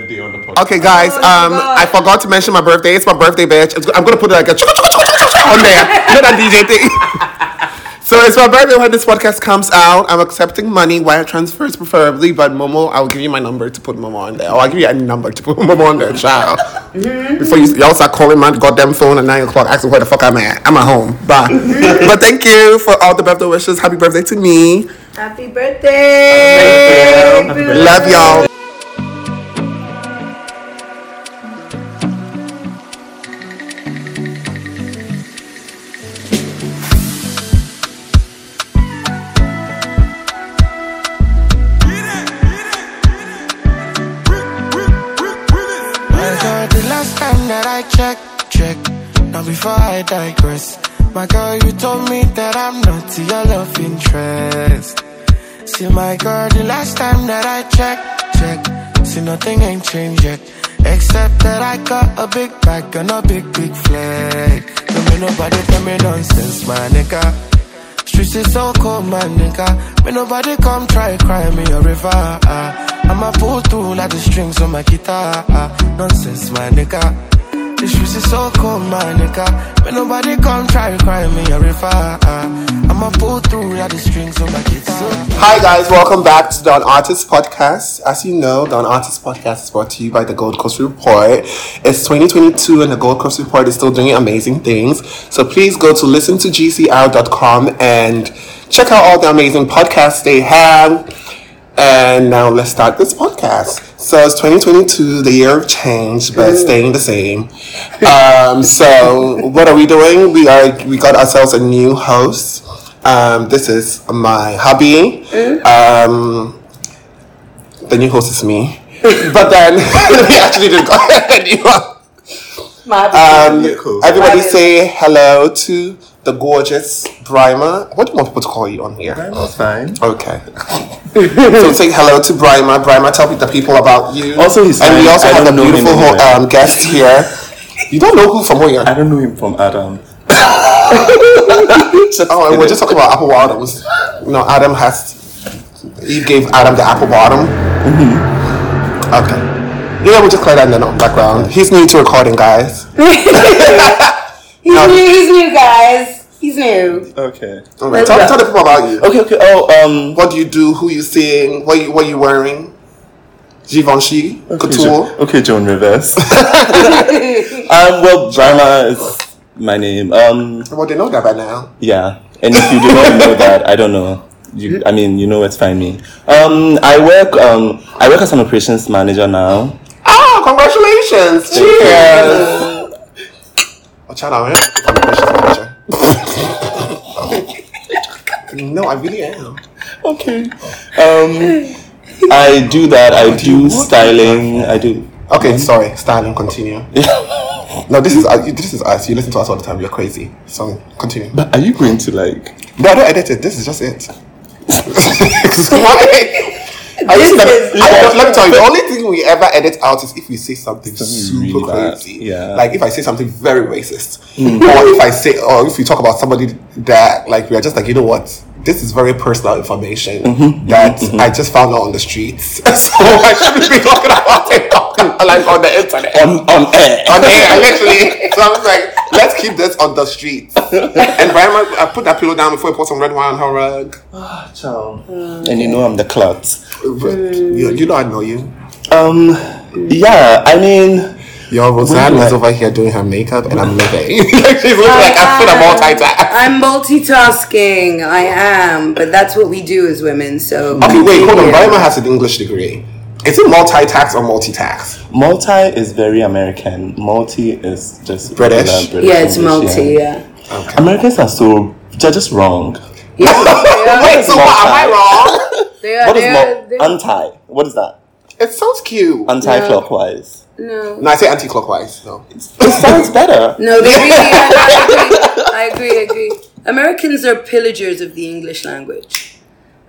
birthday on the podcast. Okay, guys, I forgot to mention my birthday. It's my birthday badge. I'm going to put like a on there. Not that DJ thing. So it's my birthday when this podcast comes out. I'm accepting money, wire transfers preferably, but Momo, I'll give you my number to put Momo on there. Or I'll give you any number to put Momo on there, child. Mm-hmm. Before y'all start calling my goddamn phone at 9 o'clock asking where the fuck I'm at. I'm at home. Bye. But thank you for all the birthday wishes. Happy birthday to me. Happy birthday. Happy birthday. Love y'all. Before I digress, my girl, you told me that I'm not your love interest. See, my girl, the last time that I checked, see, nothing ain't changed yet, except that I got a big bag and a big flag. Don't make nobody tell me nonsense, my nigga. Streets is so cold, my nigga. May nobody come try cry me a river. I'ma pull through like the strings on my guitar. Nonsense, my nigga. This streets is so cold, my nigga. When nobody come try to cry me a river. I'ma pull through like the strings on my guitar. Hi guys, welcome back to the Unartiste Podcast. As you know, the Unartiste Podcast is brought to you by the Gold Coast Report. It's 2022 and the Gold Coast Report is still doing amazing things. So please go to listentogcr.com and check out all the amazing podcasts they have. And now let's start this podcast. So it's 2022, the year of change, but staying the same. So what are we doing? We got ourselves a new host. This is my hubby. The new host is me. But then we actually didn't got anyone. Everybody say hello to the gorgeous Brimah. What do you want people to call you on here? Brimah's fine. Okay. So say hello to Brimah. Brimah, tell the people about you. Also, he's fine. And we also have a beautiful guest here. You don't know who from where? I don't know him from Adam. And we're just talking about apple bottoms. No, Adam he gave Adam the apple bottom. Mm-hmm. Okay. Yeah, we'll just play that in the background. He's new to recording, guys. He's new, guys. Okay. All right. Tell the people about you. Okay. What do you do? Who you seeing? What you wearing? Givenchy? Okay, Couture? Joan Rivers. Well, Brimah is my name. Well, they know that by now. Yeah. And if you do not know that, I don't know. You know where to find me. I work as an operations manager now. Oh, congratulations. Cheers. No, I really am. Okay. I do that. I do styling. I do. Okay, sorry. Styling. Continue. No, this is us. You listen to us all the time. You're crazy. So continue. But are you going to like? No, I don't edit it. This is just it. Let me tell you, the only thing we ever edit out is if we say something super crazy. Yeah. Like if I say something very racist, or if we talk about somebody that like we are just like, you know what, this is very personal information that I just found out on the streets, so I shouldn't be talking about it like on the internet, on air, literally. So I was like, let's keep this on the streets. And Brimah, I put that pillow down before I put some red wine on her rug. Ah, child. And you know I'm the klutz. You know I know you. Yeah, I mean... Your Rozan is over here doing her makeup and I'm living. She's looking like I put a multitask. I'm multitasking. I am. But that's what we do as women, so... Okay, wait, hold on. Brimah has an English degree. Is it multi-tax or multi-tax? Multi is very American. Multi is just British. Yeah, it's English, multi, yeah. Okay. Americans are so... They're just wrong. Yeah, wait, so what? Am I wrong? Anti. What is that? It sounds cute. Anti-clockwise. No, I say anti-clockwise. No. It sounds better. No, they really are. I agree. Americans are pillagers of the English language.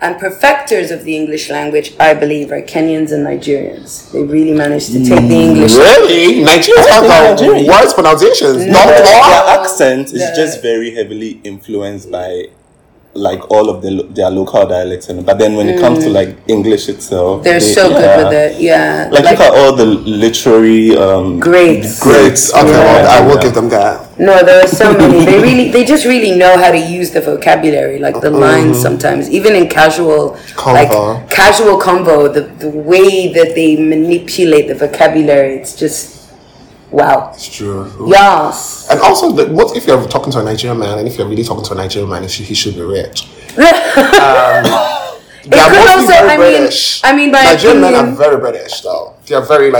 And perfectors of the English language, I believe, are Kenyans and Nigerians. They really managed to take the English. Really? Nigerians have the worst pronunciations. No. Their accent is just very heavily influenced by like all of their local dialects, and but then when it comes to like English itself, they're so good with it. Yeah, like look at all the literary greats. Okay, yeah. I will give them that. No, there are so many. They just really know how to use the vocabulary, like the lines. Sometimes even in casual convo, the way that they manipulate the vocabulary, it's just. Wow. It's true. Yes. And also, what if you're talking to a Nigerian man, and if you're really talking to a Nigerian man, he should be rich. Nigerian men are very British, though. They are very, in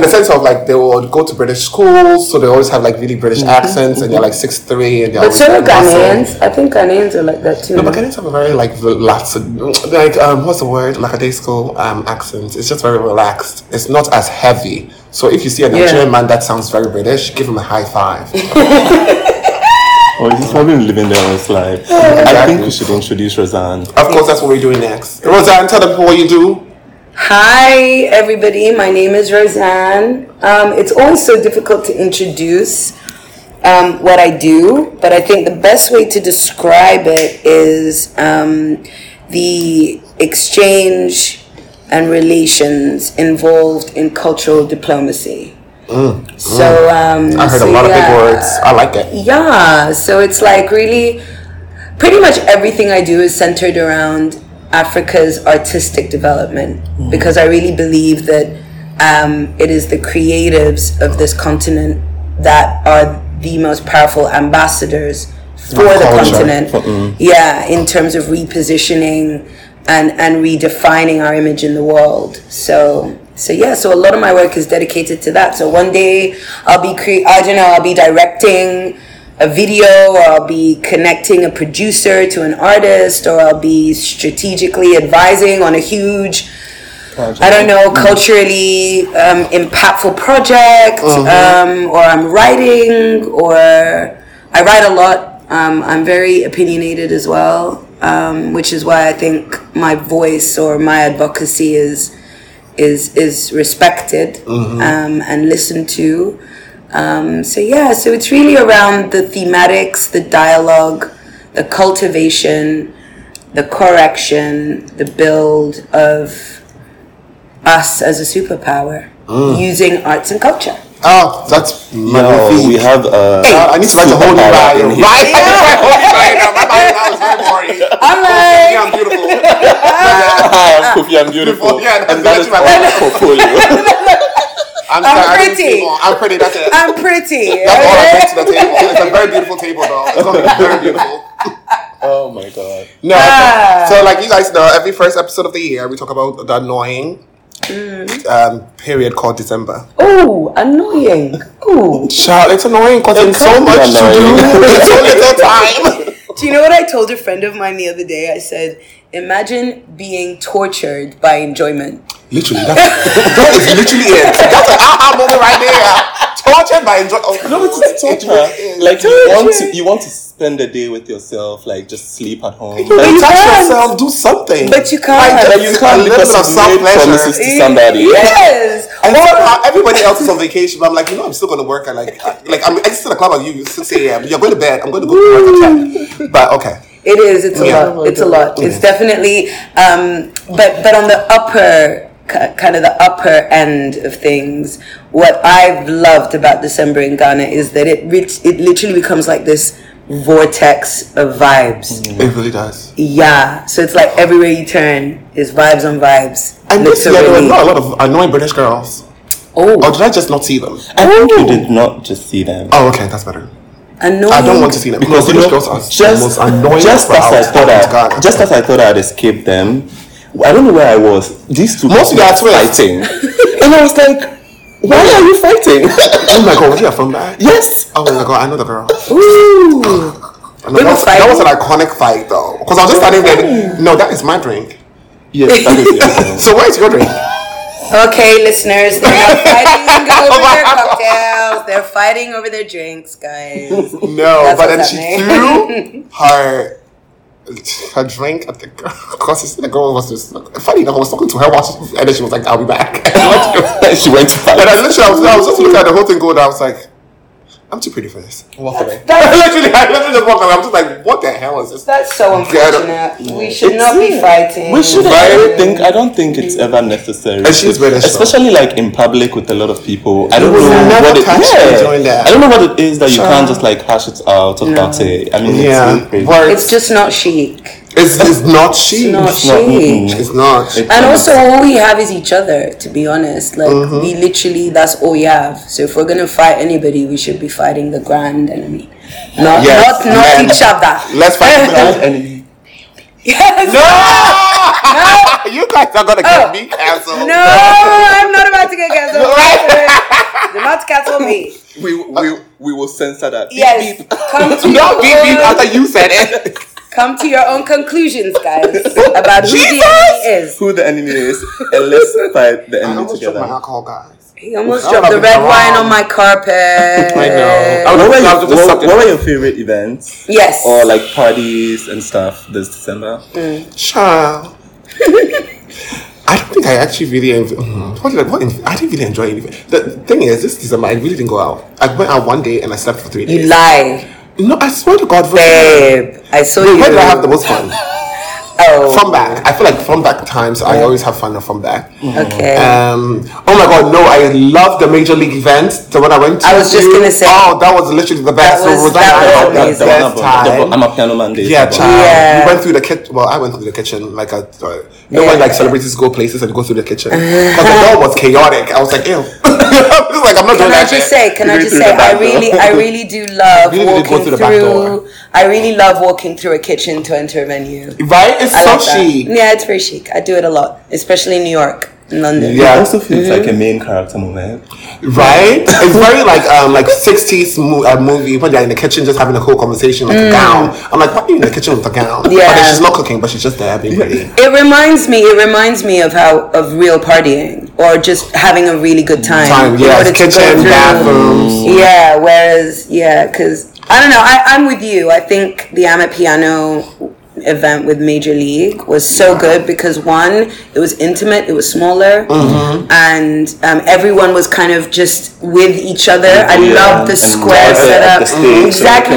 the sense of, they will go to British schools, so they always have, really British accents, and they're, 6'3", and they're But so do Ghanaians. I think Ghanaians are like that, too. No, but Ghanaians have a very, lackadaisical accent. It's just very relaxed. It's not as heavy. So if you see a Nigerian man that sounds very British, give him a high five. He's probably living there on his life. Exactly. I think we should introduce Rozan. Of course, that's what we're doing next. Rozan, tell the people what you do. Hi, everybody. My name is Rozan. It's always so difficult to introduce what I do, but I think the best way to describe it is the exchange and relations involved in cultural diplomacy. So I heard a lot of big words. I like it. Yeah, so it's really pretty much everything I do is centered around Africa's artistic development, because I really believe that it is the creatives of this continent that are the most powerful ambassadors for the continent. Yeah, in terms of repositioning and redefining our image in the world. So a lot of my work is dedicated to that. So one day I'll be directing a video, or I'll be connecting a producer to an artist, or I'll be strategically advising on a huge project. I don't know, culturally impactful project, or I'm writing, or I write a lot. I'm very opinionated as well. Which is why I think my voice or my advocacy is respected and listened to. So it's really around the thematics, the dialogue, the cultivation, the correction, the build of us as a superpower using arts and culture. Oh, that's magnificent. We have I need to write a whole new bio in here. Right? I'm beautiful. Hi, I'm Koffi. I'm beautiful. Yeah, and that is my portfolio. I'm pretty. That's it. I'm pretty. That's all I bring to the table. It's a very beautiful table, though. It's going to be very beautiful. Oh my God. No. So, you guys know, every first episode of the year, we talk about the annoying period called December. Oh, annoying. Oh, child, it's annoying because there's so much to do. It's so little time. Do you know what I told a friend of mine the other day? I said, imagine being tortured by enjoyment. Literally, that is literally it. That's an aha moment right there. Tortured by enjoyment. Oh, no, it's torture. You want to spend the day with yourself, just sleep at home. But touch yourself, do something. But you can't. You can't because you've made promises to somebody. Yes. And somehow everybody else is on vacation, but I'm I'm still going to work at I'm exiting the club at 6 a.m. You're going to bed. I'm going to go to work at 10. But okay. It is. It's a lot. It's a lot. It's definitely, but on the upper end of things, what I've loved about December in Ghana is that it literally becomes this vortex of vibes. It really does. Yeah. So it's everywhere you turn is vibes on vibes. And this year there were not a lot of annoying British girls. Oh. Or did I just not see them? I think you did not just see them. Oh, okay. That's better. Annoying. I don't want to see them because British girls are just the most annoying. Just as I thought I'd escaped them, I don't know where I was. These two most guys were fighting, and I was "Why are you fighting?" Oh my God, was she a Frontback? Yes. Oh my God, I know the girl. Ooh. That was an iconic fight, though, because I was just standing there. No, that is my drink. Yes, that is your drink. So where's your drink? Okay, listeners, they're not fighting over their cocktails. They're fighting over their drinks, guys. No, that's but then she threw her drink at the girl. Because the girl was just... Funny enough, I was talking to her and then she was like, I'll be back. And she went to fight. And I was just looking at the whole thing going, I was like... I'm too pretty for this. Walk away. Literally, I looked at the book and I was just like, what the hell is this? That's so unfortunate. We should not be fighting. We shouldn't. I don't think it's ever necessary. And she's very strong. Especially like in public with a lot of people. I don't know what it is. I don't know what it is that you can't just like hash it out about it. I mean, it's crazy. It's just not chic. It's not chic. It's not chic. And also, all we have is each other, to be honest. Like, we literally, that's all we have. So if we're going to fight anybody, we should be fighting the grand enemy. Not each other. Let's fight the grand enemy. Yes. No! You guys are going to get me canceled. No, I'm not about to get canceled. They're about to cancel me. We will censor that. Yes. Beep, beep. Come to beep after you said it. Come to your own conclusions, guys, about who the enemy is. Who the enemy is, and let's fight the enemy together. I almost dropped my alcohol, guys. He almost dropped the red wine on my carpet. I know. What were your favorite events? Yes. Or like parties and stuff this December? Child. I don't think I actually really... I didn't really enjoy anything. The thing is, this December, I really didn't go out. I went out one day and I slept for 3 days. You lie. No, I swear to God, babe. I saw you. Where do I have the most fun? Frontback. I feel like Frontback times. I always have fun at Frontback. Okay. Oh my God, no! I love the Major League event. The one I went to. I was just gonna say. Oh, that was literally the best. That was the best time. I'm a piano man. Yeah, child. Yeah. We went through the kitchen. Well, I went through the kitchen. Like a no one like celebrities go places and go through the kitchen. Because the door was chaotic. I was like, ew. Like, I'm not doing that shit. Can I just say, I really do love walking through. I really love walking through a kitchen to enter a venue. Right? It's so chic. Yeah, it's very chic. I do it a lot, especially in New York. London. Yeah, it also feels like a main character moment, right? It's very like 60s movie when they're in the kitchen just having a cool conversation, like a gown. I'm like, why are you in the kitchen with a gown? Yeah, but she's not cooking, but she's just there being pretty. It reminds me of real partying or just having a really good time. Yeah, kitchen, bathrooms. Yeah, whereas because I don't know, I'm with you. I think the I'm at Piano event with Major League was so good because one, it was intimate, it was smaller, and everyone was kind of just with each other. I love the square setup. Exactly.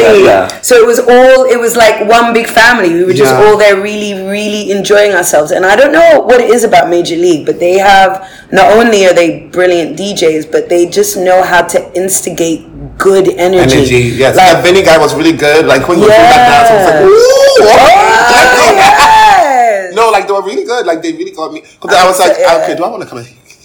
So it was like one big family. We were just all there really, really enjoying ourselves. And I don't know what it is about Major League, but they have, not only are they brilliant DJs, but they just know how to instigate good energy. Yes, like, that Benny guy was really good. Like when you do that dance, I was like, ooh, yes. No, like they were really good. Like they really got me. Because I was like, okay, do I want to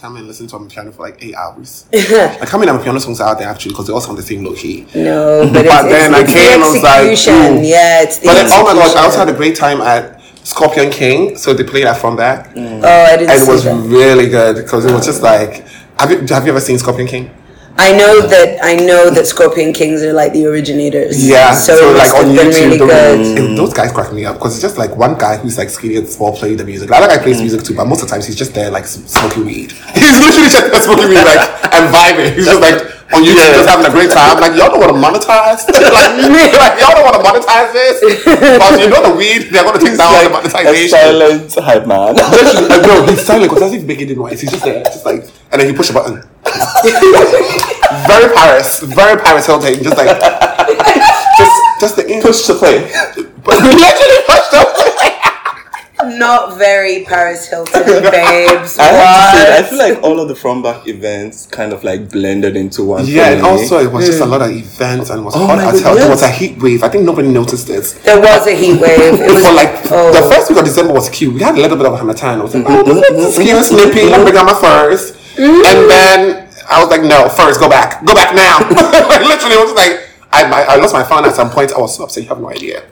come and listen to a piano for like 8 hours? Like how many piano songs are there actually? Because they all sound the same low key. No, but then I came and I was like, ooh. Yeah, it's the execution. But oh my gosh, I also had a great time at Scorpion King. So they played that Frontback. Oh, I didn't. And it was really good because it was just like, have you ever seen Scorpion King? I know that Scorpion Kings are like the originators. Yeah, so like on YouTube, really those guys crack me up because it's just like one guy who's like skinny and small playing the music. Like, that guy plays music too, but most of the times he's just there like smoking weed. He's literally just there smoking weed like and vibing. He's just like on YouTube just having a great time. Like y'all don't want to monetize. Like y'all don't want to monetize this, but you know the weed they're going to take down the monetization. A silent hype man. No, he's silent because he's making the noise. He's just there, just like, and then he push a button. Very Paris Hilton, just like just the push to play. Literally push to play. Not very Paris Hilton, babes. I feel like all of the Frontback events kind of like blended into one. Yeah, and also it was just a lot of events and it was hot as hell. There was a heat wave. I think nobody noticed this. There was a heat wave. It was the first week of December was cute. We had a little bit of a hamatan. I was like, this is cute, snippy. Let me bring out my furs. And then I was like, no, first, go back now. Literally, it was like, I lost my fan at some point. I was so upset, you have no idea.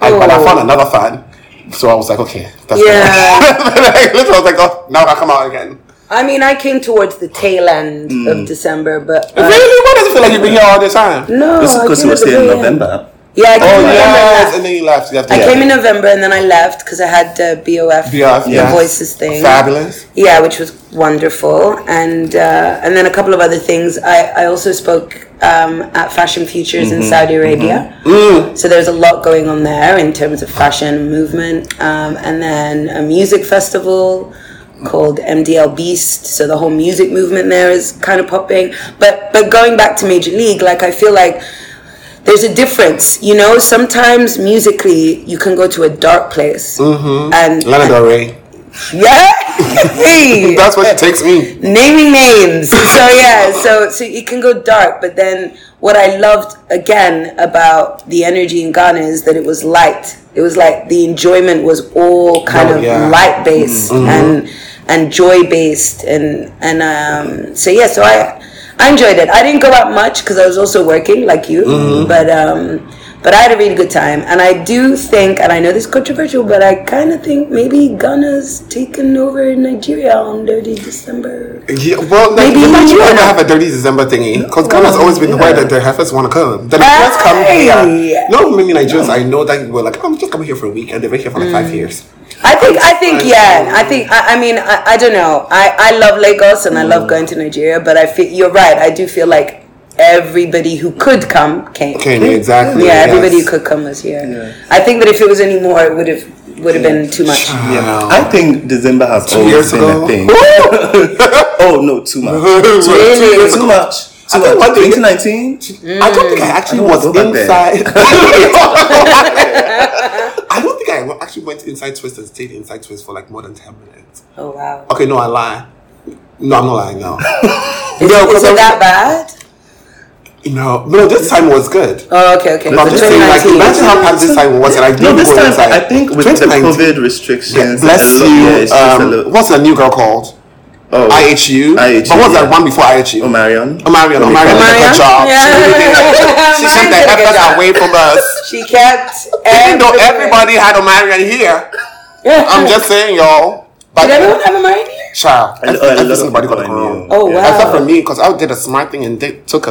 But I found another fan, so I was like, okay, that's good. Like, literally, I was like, oh, now I come out again. I mean, I came towards the tail end of December, but really, why does it feel like you've been here all this time? No, this is because you were staying in November. Yeah, I came in November, and then you left. Came in November, and then I left because I had BOF, the Voices thing. Fabulous. Yeah, which was wonderful, and then a couple of other things. I also spoke at Fashion Futures in Saudi Arabia. So there's a lot going on there in terms of fashion movement, and then a music festival. called MDL Beast, so the whole music movement there is kind of popping. But going back to Major League, like, I feel like there's a difference, you know? Sometimes musically you can go to a dark place. Mm-hmm. And Lana Del Rey. Yeah. That's what it takes me. Naming names. So yeah, so it can go dark, but then what I loved again about the energy in Ghana is that it was light. It was like the enjoyment was all kind of light based and joy based and so I enjoyed it. I didn't go out much because I was also working like you, but I had a really good time. And I do think, and I know this is controversial, but I kind of think maybe Ghana's taken over Nigeria on Dirty December. Yeah, well, like, maybe you want to have a Dirty December thingy, because Ghana's always been the way that their heifers want to come. The Nigerians come here. Not many Nigerians I know that were like, I'm just coming here for a week, and they've been here for like 5 years. I don't know. I love Lagos and I love going to Nigeria, but I feel you're right. I do feel like everybody who could come came. Exactly. Yeah, everybody who could come was here. Yeah. I think that if it was any more, it would have been too much. Yeah. I think December has always been a thing. Oh no, too much. Really? Too much. So 2019? I don't think I actually was inside. I don't think I actually went inside Twist and stayed inside Twist for like more than 10 minutes. Oh wow. Okay, no, I lie. No, I'm not lying now. Is it that bad? No, this time was good. Oh, okay. No, I'm just saying, like, imagine how bad this time was, and I didn't go inside. I think with the COVID restrictions, bless you. What's the new girl called? Oh, IHU. But what's that one before IHU? Omarion did a good job. She sent the efforts away from us. She kept. Even though everybody had Omarion here, I'm just saying, y'all. Did everyone have Omarion here? Child, everybody got a girl. Oh wow! Except for me, because I did a smart thing and they took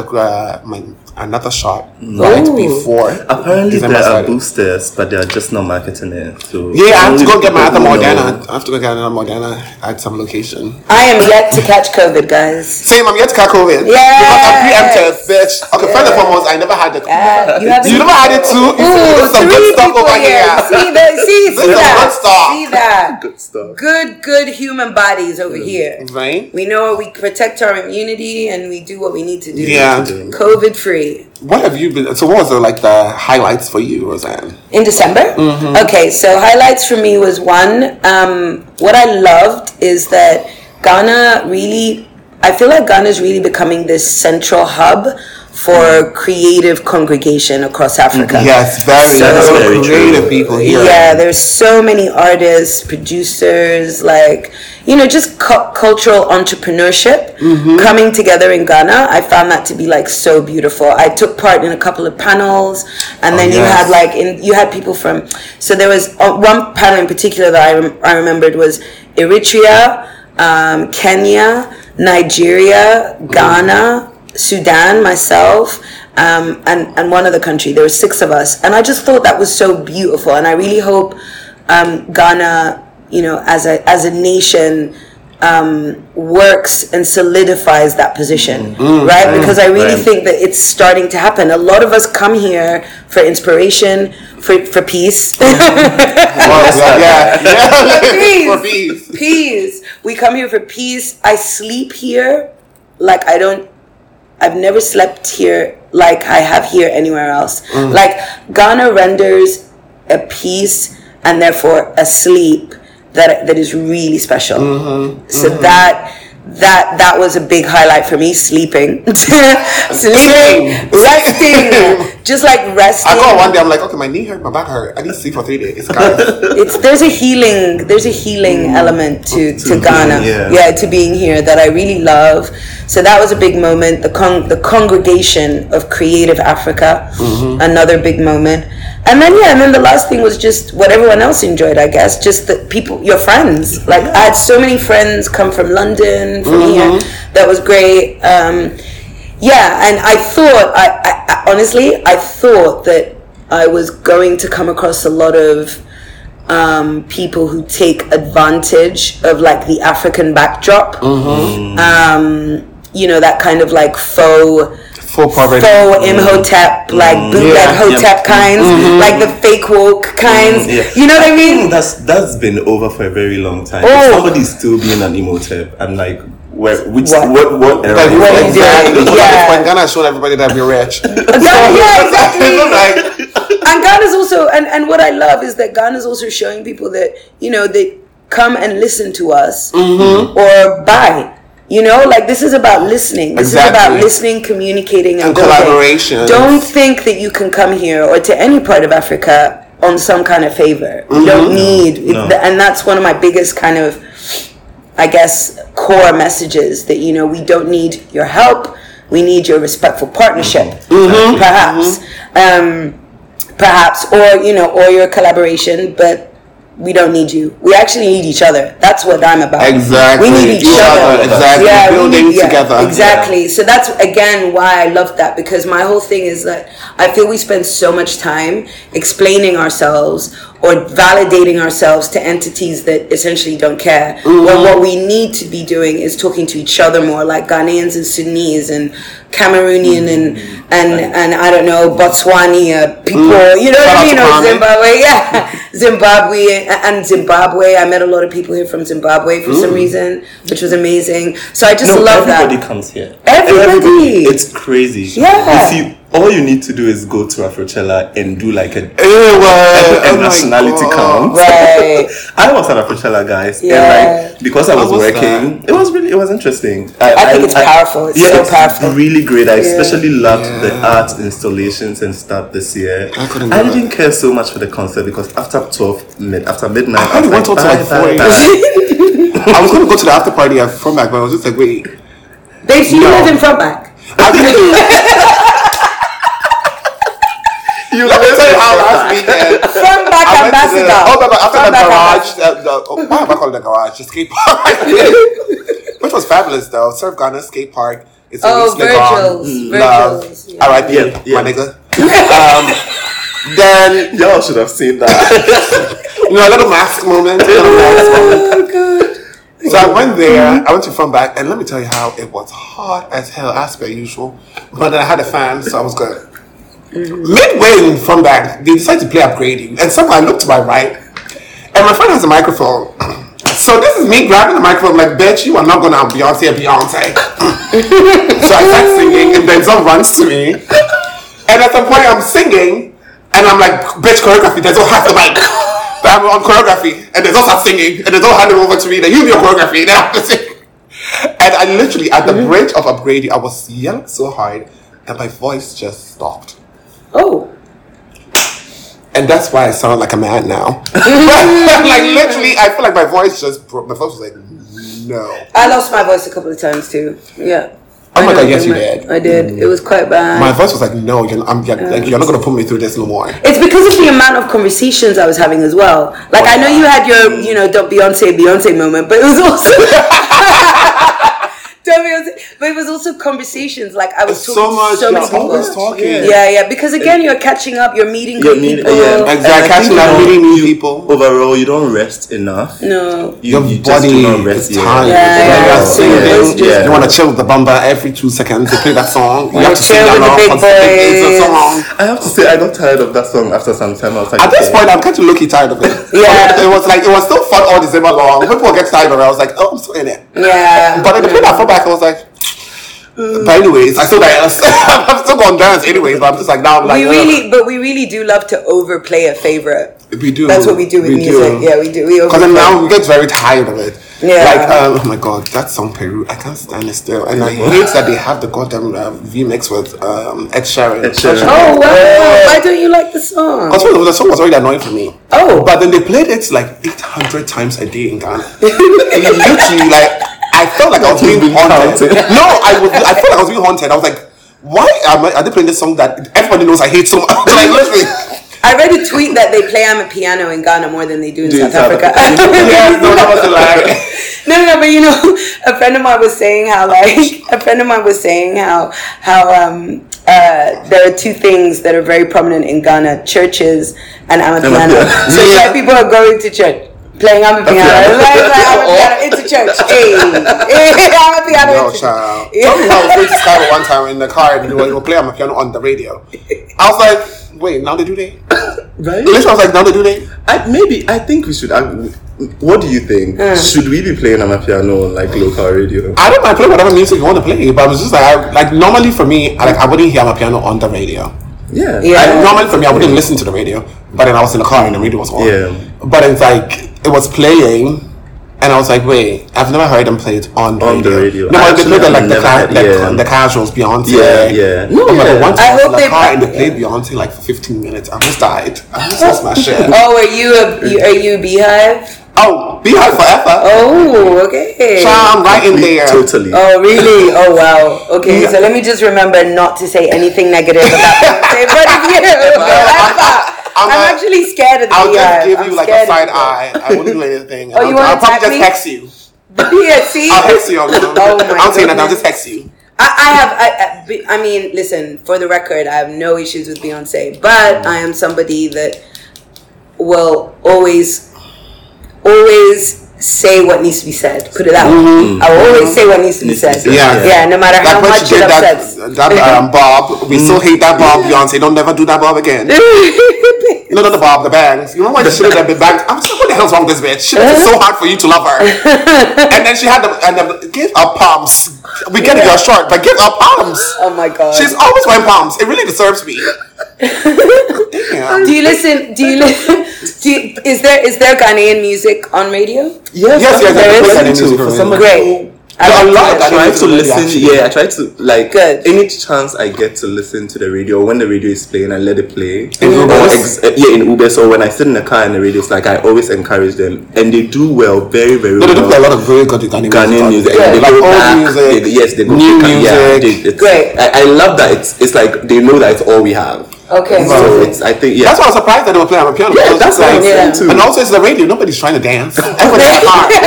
another shot right before. Apparently there are boosters, but they are just not marketing it. So yeah, I have to go get my other Moderna. I have to go get another Moderna at some location. I am yet to catch COVID, guys. Same, I'm yet to catch COVID. Yeah, I'm preempted, bitch. Okay, first and foremost, I never had it. You never had it too. Ooh, some good stuff over here. See that? Good stuff. Good human bodies. Over here, right? We know we protect our immunity and we do what we need to do. Yeah, COVID free. What have you been? So, what was the highlights for you, Rozan? In December? Mm-hmm. Okay, so highlights for me was one. What I loved is that Ghana really. I feel like Ghana is really becoming this central hub for creative congregation across Africa. Yes, very creative people here. Yeah, there's so many artists, producers, like, you know, just cultural entrepreneurship coming together in Ghana. I found that to be like so beautiful. I took part in a couple of panels, and then you had people from. So there was one panel in particular that I remembered was Eritrea, Kenya, Nigeria, Ghana, Sudan, myself, and one other country. There were 6 of us, and I just thought that was so beautiful. And I really hope Ghana, you know, as a nation, works and solidifies that position, right? Because I really think that it's starting to happen. A lot of us come here for inspiration, for peace. Peace. We come here for peace. I sleep here, like I've never slept here like I have here anywhere else. Like, Ghana renders a peace and therefore a sleep that is really special. So that was a big highlight for me, sleeping, resting, just like resting. I go one day, I'm like, okay, my knee hurt, my back hurt. I need to sleep for 3 days. It's kind of... There's a healing element to Ghana, to being here that I really love. So that was a big moment. The congregation of creative Africa, another big moment. And then the last thing was just what everyone else enjoyed, I guess. Just the people, your friends. Like, I had so many friends come from London, from here. That was great. And I honestly thought that I was going to come across a lot of people who take advantage of, like, the African backdrop. You know, that kind of, like, faux... full poverty, full Imhotep, like bootleg Hotep kinds, like the fake woke kinds. You know what I mean? That's been over for a very long time. If somebody's still being an Imhotep, I'm like, what era? Like, what is that? When Ghana showed everybody that we're rich. Yeah, exactly. And Ghana's also, and what I love is that Ghana's also showing people that, you know, they come and listen to us or buy. You know, like, this is about listening. This is about listening, communicating, and collaboration. Don't think that you can come here or to any part of Africa on some kind of favor. You don't need, and that's one of my biggest kind of, I guess, core messages, that, you know, we don't need your help. We need your respectful partnership, perhaps. Perhaps, or, you know, or your collaboration, but we don't need you. We actually need each other. That's what I'm about. Exactly. We need each other. Exactly. Yeah, building together. Exactly. Yeah. So that's, again, why I love that, because my whole thing is that I feel we spend so much time explaining ourselves or validating ourselves to entities that essentially don't care. Well, what we need to be doing is talking to each other more, like Ghanaians and Sudanese and Cameroonian and I don't know, Botswani people, you know what I mean, or Zimbabwe, Zimbabwe. I met a lot of people here from Zimbabwe for some reason, which was amazing. So I just love that. Everybody comes here. Everybody. It's crazy. Yeah. If you, all you need to do is go to Afrochella and do like a nationality count. Right. I was at Afrochella, guys, and like, because I was working, that? it was interesting. I think it's powerful. It's so powerful. It's really great. I especially loved the art installations and stuff this year. I didn't care so much for the concert because after midnight, I only went out to like 4 I was going to go to the after party at Frontback, but I was just like, wait. You live in Frontback. Let me tell you how last weekend. Frontback ambassador. The garage, the skate park. Which was fabulous though. Surf Ghana skate park. It's a Virgil's. R.I.P. My nigga. Then y'all should have seen that. A little mask moment. Oh god. So I went there, I went to Funbach, and let me tell you how it was hot as hell, as per usual. But I had a fan, so I was good. Midway in Funbach, they decided to play Upgrading, and somehow I looked to my right, and my friend has a microphone. So this is me grabbing the microphone, like, bitch, you are not going to have Beyonce. So I start singing, and then someone runs to me, and at some point I'm singing, and I'm like, bitch, choreography, there's no half the mic. But I'm on choreography, and there's also singing, and there's no hand over to me, then you do your choreography, and then I have to sing. And I literally, at the bridge of Upgrading, I was yelling so hard that my voice just stopped. Oh. And that's why I sound like a man now. Like, literally, I feel like my voice just broke. My voice was like, no. I lost my voice a couple of times, too. Yeah. Oh, my God, yes, you did. I did. It was quite bad. My voice was like, no, you're not going to put me through this no more. It's because of the amount of conversations I was having as well. Like, I know you had your, you know, Beyonce moment, but it was also... But it was also conversations. Like, I was talking to so many people. Always talking. Yeah. Because again, you're catching up. You're meeting great people. Yeah, exactly. Catching up, meeting new people. Overall, you don't rest enough. No. Your body do not rest. It's tired. You want to chill with the bamba every 2 seconds. You play that song. You have to chill with the big boys. I have to say, I got tired of that song after some time. I was like, at this point, I'm kind of looking tired of it. Yeah. It was like, it was still fun all December long. People get tired of it. I was like, oh, I'm still in it. Yeah. But the point I felt I was like, but anyways, I'm still gonna dance anyways. But I'm just like, now I'm like, we really do love to overplay a favorite. We do. That's what we do with music. Yeah, we do. Because now we get very tired of it. Yeah. Like, oh my god, that song Peru, I can't stand it still. And I hate that they have the goddamn remix with Ed Sheeran. Oh wow! Why don't you like the song? Also, the song was already annoying for me. Oh. But then they played it like 800 times a day in Ghana. And literally like. I felt like I was being haunted. I felt like I was being haunted. I was like, why are they playing this song that everybody knows I hate so much? Like, literally. I read a tweet that they play I'm a Piano in Ghana more than they do in South Africa. That was a lie. No, but you know, a friend of mine was saying how there are two things that are very prominent in Ghana, churches and I'm a Piano. So white people are going to church. playing on the piano. Into church. Hey, I'm a piano. No, child. Tell me how we discovered one time in the car and they were playing on the piano on the radio. I was like, wait, now they do that? Right? Literally, I was like, now they do that? I think we should. What do you think? Should we be playing on a piano on like local radio? I don't mind playing whatever music you want to play, but it's just like, normally for me, I wouldn't hear my piano on the radio. Yeah. Normally for me, I wouldn't listen to the radio, but then I was in the car and the radio was on. Yeah. But it's like, it was playing, and I was like, wait, I've never heard them play it on the radio. No, they played the casuals, Beyonce. Yeah. No, yeah. Once I was in the car and they played Beyonce like for 15 minutes. I almost died. I almost lost my shit. Oh, are you Beehive? Oh, Beehive forever. Oh, okay. So I'm right in there. Totally. Oh, really? Oh, wow. Okay, So let me just remember not to say anything negative about Beyonce. But if you I'm actually scared of the I'll just give you like a side eye. I won't do anything. Oh, I'll probably just text you. Yeah, see? I'll text you. I'll say that. I'll just text you. I mean, listen, for the record, I have no issues with Beyonce. But I am somebody that will always say what needs to be said. Put it that way. I will always say what needs to be said. Yeah, no matter how much it upsets. That Bob, we still hate that Bob, Beyonce. Don't never do that Bob again. No, not the Bob, the bangs. You know why the shit that been banged? I'm just like, what the hell's wrong with this bitch? She was so hard for you to love her. And then she had the give her palms. We get it, you're short, but give her palms. Oh my God. She's always wearing palms. It really disturbs me. Damn. Do you listen? Is there Ghanaian music on radio? Yes, there is. Great. I try to listen, good. Any chance I get to listen to the radio, when the radio is playing, I let it play. In Uber, so when I sit in the car and the radio is like, I always encourage them. And they do well, very, very well. They do play a lot of very good Ghanaian music. Yeah. They go back, old music. They go new music. Yeah, great. I love that. It's like, they know that it's all we have. Okay. So that's why I was surprised that they were playing on a piano. Yeah, that's what I was too. And also, it's the radio. Nobody's trying to dance. Everyone's in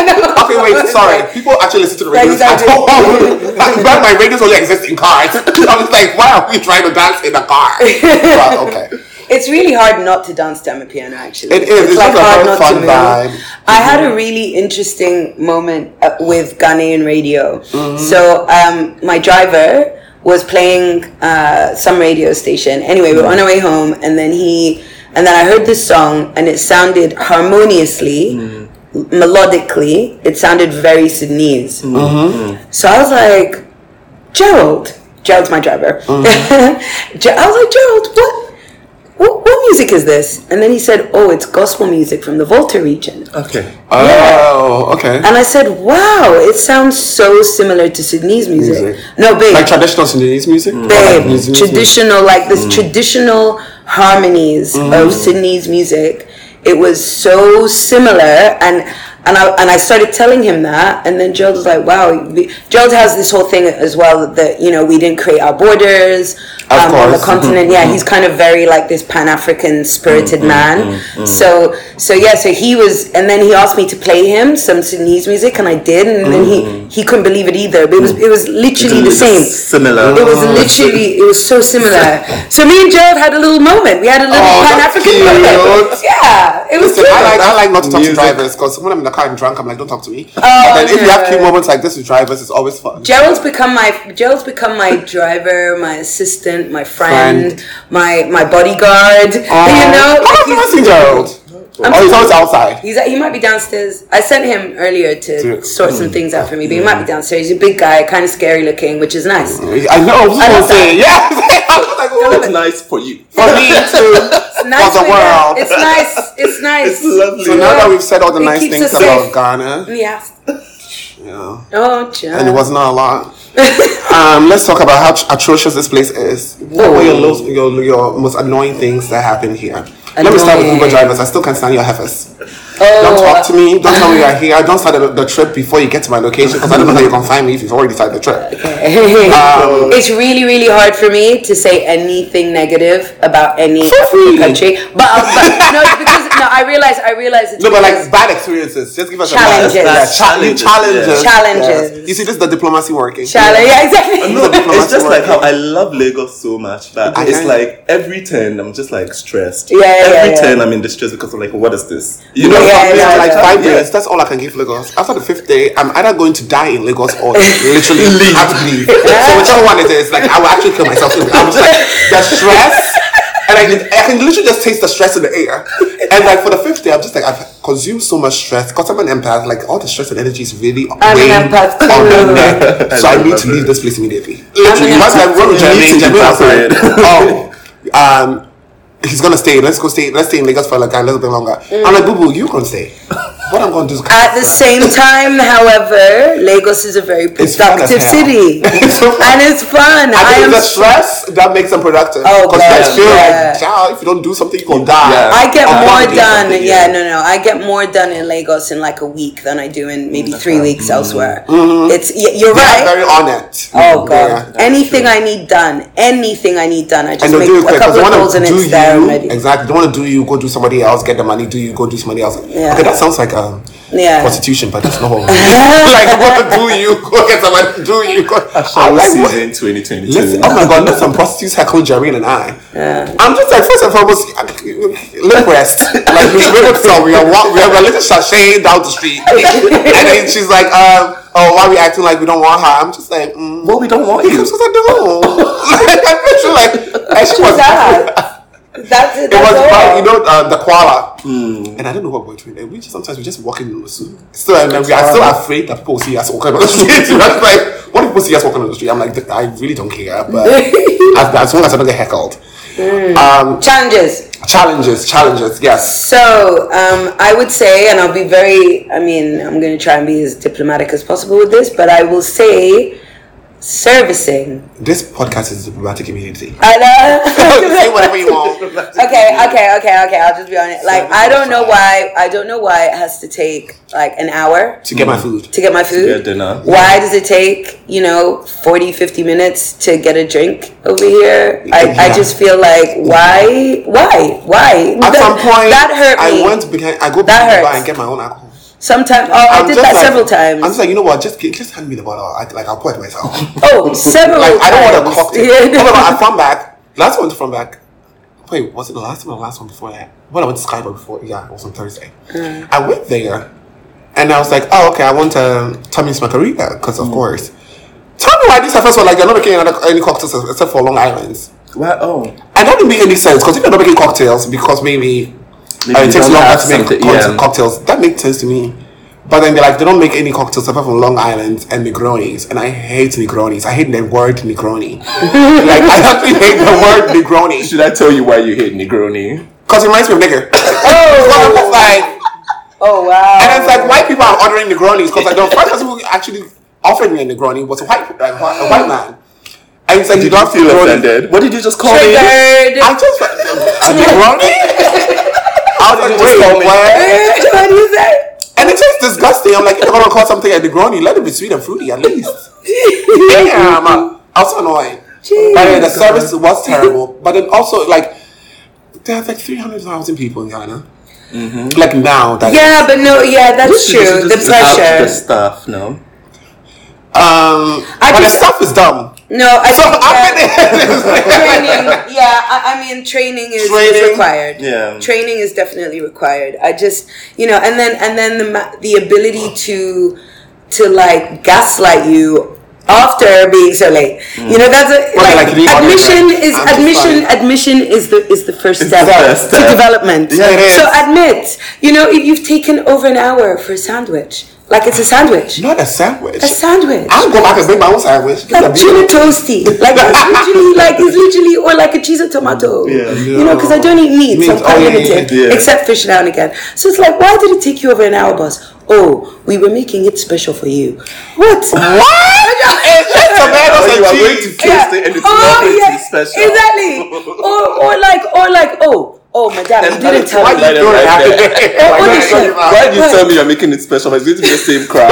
the car. Okay, wait, sorry. People actually listen to the radio. Exactly. But my radios only exist in cars. I was like, why are we trying to dance in a car? But okay. It's really hard not to dance to a piano, actually. It is. It's like hard not to move. I had a really interesting moment with Ghanaian radio. Mm-hmm. So my driver was playing some radio station. Anyway, we were on our way home, and then I heard this song, and it sounded harmoniously, melodically. It sounded very Sudanese. Mm-hmm. So I was like, Gerald's my driver. Mm-hmm. I was like, Gerald, what music is this? And then he said, oh, it's gospel music from the Volta region. Okay. Oh, okay. And I said, wow, it sounds so similar to Sudanese music. No, babe. Like traditional Sudanese music? Babe, traditional, like this traditional harmonies of Sudanese music. It was so similar. And I started telling him that, and then Gerald was like, wow. Gerald has this whole thing as well that, we didn't create our borders on the continent. Yeah, he's kind of very like this Pan-African spirited man. So he was, and then he asked me to play him some Sudanese music, and I did, and then he couldn't believe it either. But it was literally the same. Similar. It was so similar. So me and Gerald had a little moment. We had a little Pan-African moment. Yeah, it was cute. I like not to talk to drivers, because when I'm I'm drunk, I'm like, don't talk to me. And then if you have cute moments like this with drivers, it's always fun. Gerald's become my driver, my assistant, my friend. my bodyguard. How do I see Gerald? He's always outside. He might be downstairs. I sent him earlier to sort some things out for me, but he might be downstairs. He's a big guy, kind of scary looking, which is nice. I know. I was saying, yeah. I was like, oh, it's nice for you. For me too. It's nice for the world. It's nice. It's nice. It's lovely. So now that we've said all the nice things about Ghana, yeah. Oh, child. And it was not a lot. Let's talk about how atrocious this place is. What were your most annoying things that happened here? Let me start with Uber drivers. I still can't stand your heifers. Don't talk to me. Don't tell me you're here. Don't start the trip before you get to my location, because I don't know how you can find me if you've already started the trip. Okay. It's really, really hard for me to say anything negative about any country. But no, it's because I realize. It's no, but like bad experiences. Just give us challenges. Challenges. Yes. You see, this is the diplomacy working. Challenge. Yeah, exactly. It's just working. Like how I love Lagos so much that it's like every turn I'm just like stressed. Every turn I'm in distress because I'm like, what is this? You know, like 5 years. That's all I can give Lagos. After the 5th day, I'm either going to die in Lagos or literally have to leave. So whichever one it is, like I will actually kill myself. I'm just like the stress. And I can literally just taste the stress in the air. And like for the 5th day, I'm just like, I've consumed so much stress. Because I'm an empath, like all the stress and energy is really weighing on my neck. So I need to leave this place immediately. Literally. He's gonna stay. Let's stay in Lagos for like a little bit longer. I'm like, boo boo, you gonna stay. What I'm gonna do is at the same time, however, Lagos is a very productive city. And it's fun. I think the stress that makes them productive. Oh, because I feel like, child, if you don't do something, you're gonna die. Yeah. I get more done. I get more done in Lagos in like a week than I do in maybe 3 weeks elsewhere. Mm-hmm. You're right. Very on it. Oh god. Yeah, anything I need done. I just make a couple of calls and it's there. Already. Exactly. Don't want to do you, go do somebody else, get the money, do you, go do somebody else. Yeah. Okay, that sounds like prostitution, but it's not all. Like, what do you, go get somebody, do you, go. I'm like, what? In 2022. Listen, oh my god, let some prostitutes heckle Jareen and I. Yeah. I'm just like, first and foremost, lip rest. Like, we are a little sashaying down the street. And then she's like, why are we acting like we don't want her? I'm just like, well, we don't want you. Because I do. Like, I feel like, and she was that. It was the koala, and I don't know what we're doing. And we sometimes walking in the zoo. So and we are still afraid that people see us walking on the street. Like, what if people see us walking on the street? I'm like, I really don't care. But as long as I don't get heckled. Challenges. Yes. So I would say, and I'll be I'm going to try and be as diplomatic as possible with this, but I will say. Servicing. This podcast is a diplomatic community. I know. Say whatever you want. Okay. I'll just be honest. Like, I don't know why it has to take like an hour to get my food. To get dinner. Why does it take 40-50 minutes to get a drink over here? I just feel like why? At some point, that hurt me. I go back to Dubai and get my own alcohol. Sometimes, I did that several times. I'm just like, you know what? Just hand me the bottle. I'll pour it myself. Several. Like, I don't want a cocktail. Yeah. I found back. Last one to Frontback. Wait, was it the last one or the last one before that? When I went to Skybar before, it was on Thursday. I went there, and I was like, I want Tommy's Margarita because of course. Tell me why these are first one. Like, you're not making any cocktails except for Long Island's. Well, and that didn't make any sense because if you're not making cocktails because maybe it takes longer to make cocktails. That makes sense to me. But then they're like, they don't make any cocktails apart from Long Island and Negronis. And I hate Negronis. I hate the word Negroni. Like, I actually hate the word Negroni. Should I tell you why you hate Negroni? Because it reminds me of nigger. So like, oh, wow. And it's like, white people are ordering Negronis. Because like, the first person who actually offered me a Negroni was a white man. And it's like, you don't feel offended. What did you just call me? I just... A Negroni? I was like, wait, what? What do you say? And it tastes disgusting. I'm like, if you're going to call something a Negroni, let it be sweet and fruity at least. Damn. I was so annoyed. Jeez. But the service was terrible. But then also, like, there's like 300,000 people in Ghana. Mm-hmm. Like now. That's true. The pressure. The staff, no? But the staff is dumb. No, I think training. Training is required. Yeah, training is definitely required. I just, and then the ability to like gaslight you after being so late. Mm. That's admission is the first step to development. Yeah, it is. So admit, you've taken over an hour for a sandwich. Like, it's a sandwich. Not a sandwich. A sandwich. I'll go back and make my own sandwich. Like tuna toasty. Like, it's literally, or like a cheese and tomato. Yeah. Because I don't eat meat, so I'm quite limited. Yeah. Except fish now and again. So it's like, why did it take you over an hour, boss? Oh, we were making it special for you. What? It's just tomatoes and cheese. You are going to taste it and it's special. Exactly. Oh, my dad, you didn't tell me. Why did you tell me you're making it special? It's going to be the same crap.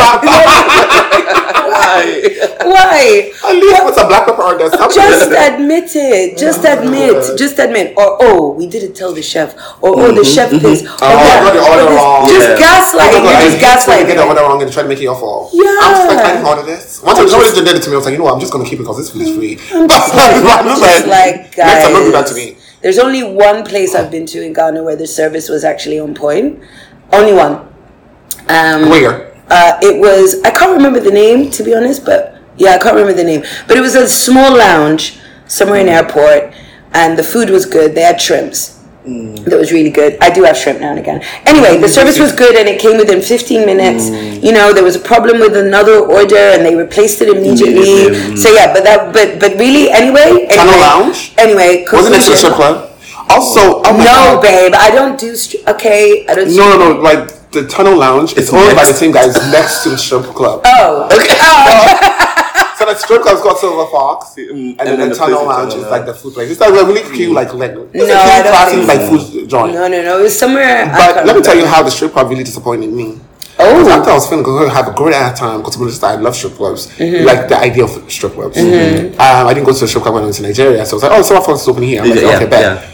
Why? At least with a black pepper. Just admit it. Just admit. Just admit. Or, oh, we didn't tell the chef. Or, oh, the chef this. Or, oh, yeah. Just gaslight. You just gaslight. You get the order wrong and try to make it your fault. Yeah. I was like, I didn't order this. Once I did it to me, I was like, you know what? I'm just going to keep it because this food is free. Just like, guys. Next time, don't do that to me. There's only one place I've been to in Ghana where the service was actually on point. Only one. Where? It was, I can't remember the name, to be honest, but yeah, I can't remember the name. But it was a small lounge somewhere in airport, and the food was good. They had shrimps. That was really good. I do have shrimp now and again. Anyway, the service was good, and it came within 15 minutes. You know, there was a problem with another order, and they replaced it immediately. So yeah, but really, anyway. Channel Lounge? Anyway. Wasn't it a strip club? Also, no, babe, I don't do No, like, the Tunnel Lounge, it's owned by the same guys next to the strip club. Oh, okay. So the strip club's got Silver Fox, and then the Tunnel Lounge is like the food place. It's like a really cute, like food joint. No, it was somewhere. But let me tell you how the strip club really disappointed me. Oh, I thought I was feeling because I have a great time because I love strip clubs, like the idea of strip clubs. I didn't go to a strip club when I went to Nigeria, so I was like, oh, Silver Fox is open here. I'm like, okay, bet.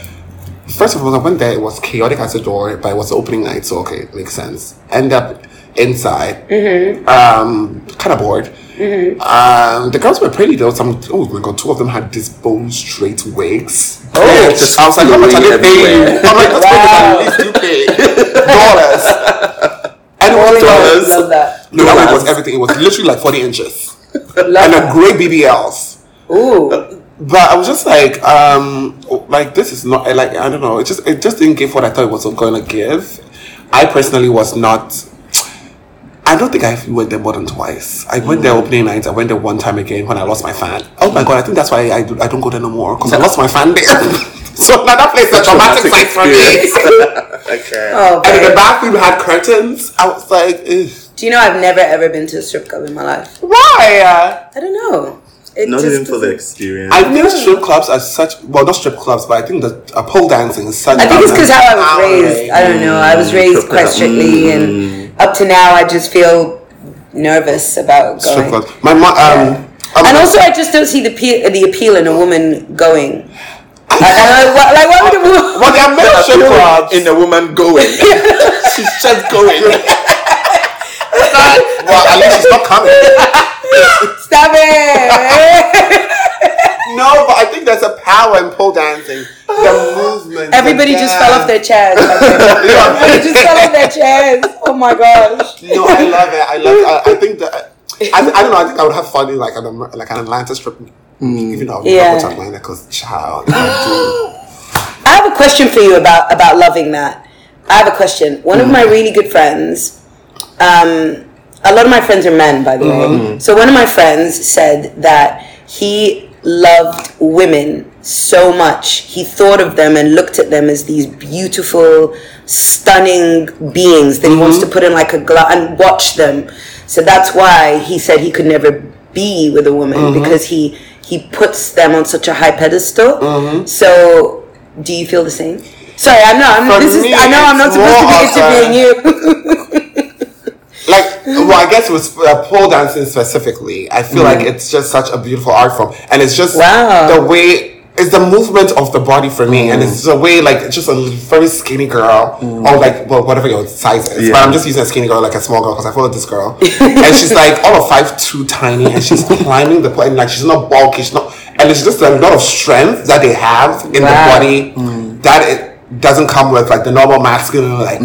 First of all, when I went there, it was chaotic at the door, but it was the opening night, so okay, makes sense. End up inside, kind of bored. The girls were pretty though. Oh my god, two of them had these bone straight wigs. Oh, I was like, how much are they paying you? I'm like, that's at least $2,000. And $1. Love that. No, it was everything. It was literally like 40 inches. And a great BBLs. Ooh. But I was just like this is not like I don't know. It just didn't give what I thought it was going to give. I personally was not. I don't think I went there more than twice. I went there opening nights. I went there one time again when I lost my fan. Oh my god! I think that's why I don't go there no more because I lost my fan there. So now that place is a traumatic site for me. Okay. Oh, and the bathroom had curtains. I was like, ugh. Do you know I've never ever been to a strip club in my life? Why? I don't know. Not even for the experience. I think strip clubs are such... Well, not strip clubs, but I think that pole dancing is such... I think it's because how I was raised. I don't know. I was raised quite strictly, and up to now, I just feel nervous about going. Strip clubs. My mom... And also, I just don't see the appeal in a woman going. Like, why would a woman... Well, there are many strip clubs in a woman going. She's just going. Well, at least she's not coming. Stop it! No, but I think there's a power in pole dancing. The movement. Everybody just fell off their chairs. They just fell off their chairs. Oh my gosh! No, I love it. I think that I don't know. I think I would have fun in like an Atlanta strip. Even though I would not go to Atlanta because child. I have a question for you about loving that. I have a question. One of my really good friends. A lot of my friends are men, by the way. So one of my friends said that he loved women so much. He thought of them and looked at them as these beautiful, stunning beings that he wants to put in like a glass and watch them. So that's why he said he could never be with a woman because he puts them on such a high pedestal. So do you feel the same? Sorry, I know I'm not supposed to be interviewing you. Like, well, I guess with pole dancing specifically, I feel like it's just such a beautiful art form. And it's just the way, it's the movement of the body for me. And it's the way, like, just a very skinny girl, or like, well, whatever your size is. But I'm just using a skinny girl, like a small girl, because I follow this girl. And she's like, all of 5'2", tiny, and she's climbing the pole. And like, she's not bulky, she's not, and it's just a lot of strength that they have in the body that it doesn't come with like the normal masculine like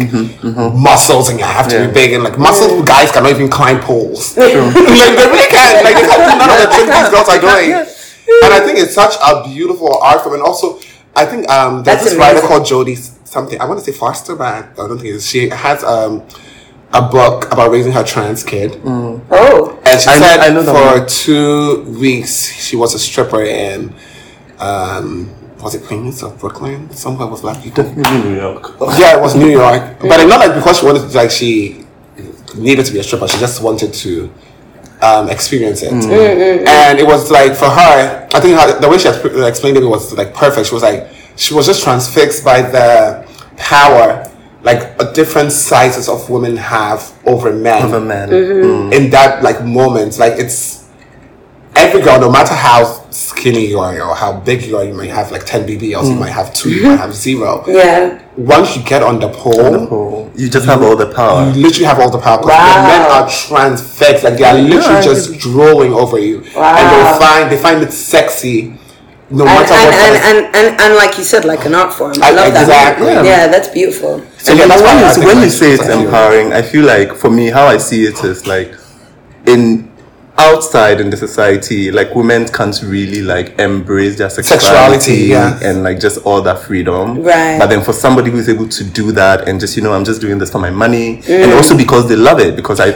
muscles, and you have to be big, and like muscled guys cannot even climb poles. Like they really can't. Like they can't do none of the things these girls are doing. And I think it's such a beautiful art form. And also, I think there's this writer called Jodie something. I want to say Foster, but I don't think it is. She has a book about raising her trans kid. And she said for 2 weeks she was a stripper in. Was it Queens or Brooklyn? Somewhere with black people. New York. Yeah, it was New York. But not like because she wanted to, like she needed to be a stripper. She just wanted to experience it. And it was like for her, I think the way she explained it was like perfect. She was just transfixed by the power like different sizes of women have over men. In that like moment. Like it's every girl, no matter how skinny you are or how big you are, you might have like 10 BBLs, you might have 2, you might have 0. Yeah. Once you get on the pole, you just have all the power. You literally have all the power. Wow. The men are transfixed, like they are literally just drooling over you. Wow. And they find it sexy. No matter and like you said, like an art form. I love exactly. that. Yeah, that's beautiful. So yeah, that's when you say it's empowering, I feel like for me, how I see it is like outside in the society, like women can't really like embrace their sexuality and like just all that freedom. Right. But then for somebody who's able to do that and just, you know, I'm just doing this for my money and also because they love it, because I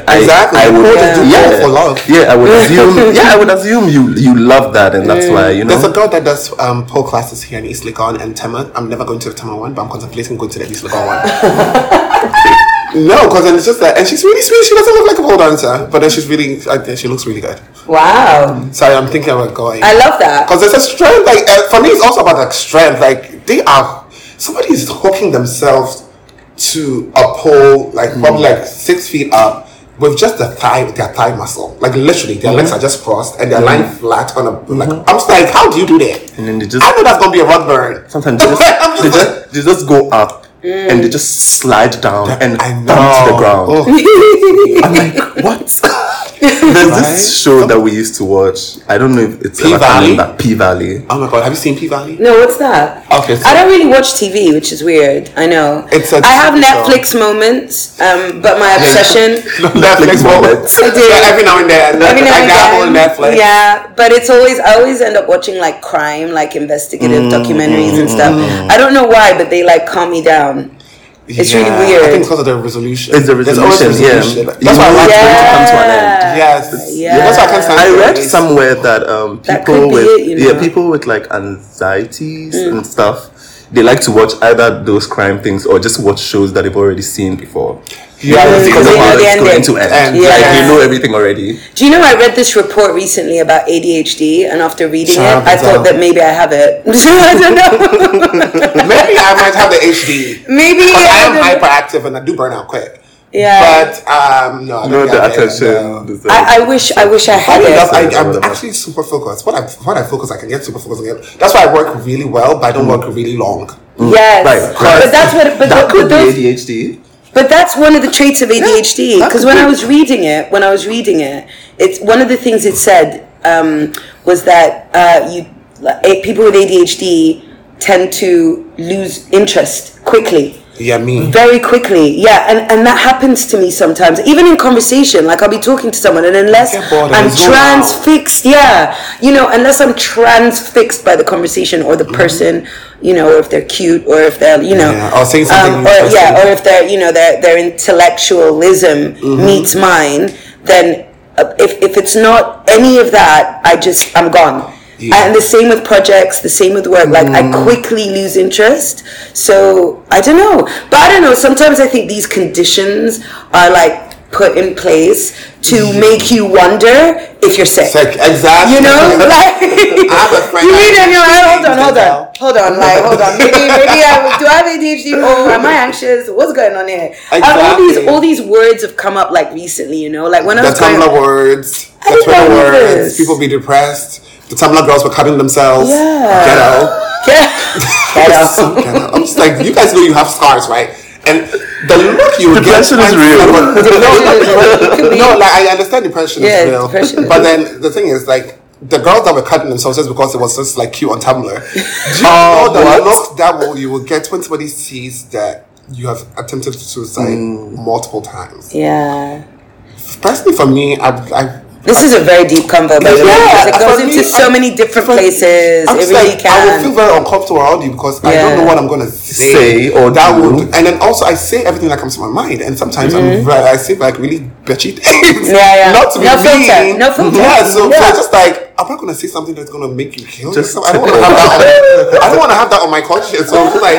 would assume you love that, and that's why, you know. There's a girl that does pole classes here in East Legon and Tema. I'm never going to the Tema one, but I'm contemplating going to the East Legon one. No, because then it's just that, and she's really sweet. She doesn't look like a pole dancer, but then she looks really good. Wow. So I'm thinking about going. I love that. Because there's a strength, like, for me, it's also about like strength. Like, somebody's hooking themselves to a pole, like, probably like 6 feet up, with just their thigh muscle. Like, literally, their legs are just crossed, and they're lying flat on a, like, I'm just like, how do you do that? And then they just, I know that's going to be a rug burn. Sometimes they just go up. And they just slide down and down to the ground. Oh. I'm like, what? There's this show that we used to watch. I don't know if it's P-Valley. P-Valley. Oh my god, have you seen P-Valley? No, what's that? Okay, so I don't really watch TV, which is weird. I know. I have Netflix moments, but my obsession. Netflix moments. I do. So every now and then. I dabble in Netflix. Yeah, but it's always, I always end up watching like crime, like investigative documentaries and stuff. I don't know why, but they like calm me down. It's really weird. I think it's because of the resolution. It's the resolution, That's why I like it to come to an end. Yes. Yeah. That's why I can't stand it. I read somewhere that people with like anxieties and stuff, they like to watch either those crime things or just watch shows that they've already seen before. Yeah, because of how it's going to end. Yeah. Like, you know everything already. Do you know, I read this report recently about ADHD, and after reading it, I thought that maybe I have it. I don't know. Maybe I might have the HD. Maybe. I am hyperactive and I do burn out quick. Yeah. But, no, I don't the attention. No. I wish I had it. I'm actually super focused. When I focus, I can get super focused again. That's why I work really well, but I don't work really long. Yes. Right. But that's what, that could be ADHD. But that's one of the traits of ADHD. Because when I was reading it, it's one of the things it said was that people with ADHD tend to lose interest quickly. Yeah, me. Very quickly. Yeah, and that happens to me sometimes. Even in conversation, like I'll be talking to someone, and unless I'm transfixed, unless I'm transfixed by the conversation or the person, you know, or if they're cute, or if they're, you know, or saying something or if they're, you know, their intellectualism meets mine, then if it's not any of that, I'm gone. Yeah. And the same with projects, the same with work. Like, I quickly lose interest. So, I don't know. But I don't know. Sometimes I think these conditions are, like, put in place to make you wonder if you're sick. Exactly. You know? Like, you read and you're like, hold on. Maybe do I have ADHD? Oh, am I anxious? What's going on here? Exactly. All these words have come up, like, recently, you know? Like, when I was the Tumblr words. People be depressed. The Tumblr girls were cutting themselves. Yeah. Ghetto. So ghetto. I'm just like, you guys know you have scars, right? And the look you would get. Depression is real. I understand depression is real. Depression. But then the thing is, like, the girls that were cutting themselves just because it was just like cute on Tumblr. Do you know the look you will get when somebody sees that you have attempted suicide multiple times? Yeah. Personally, for me, this is a very deep convo, by the way, because it goes into so many different places. It really can. I would feel very uncomfortable around you because I don't know what I'm going to say. And then also I say everything that comes to my mind, and sometimes I say like really bitchy things. Yeah, yeah. Not to be mean. No filter. Yeah, so I'm just like, I'm not going to say something that's going to make you kill yourself. I don't want to have that on my conscience. So I'm just like...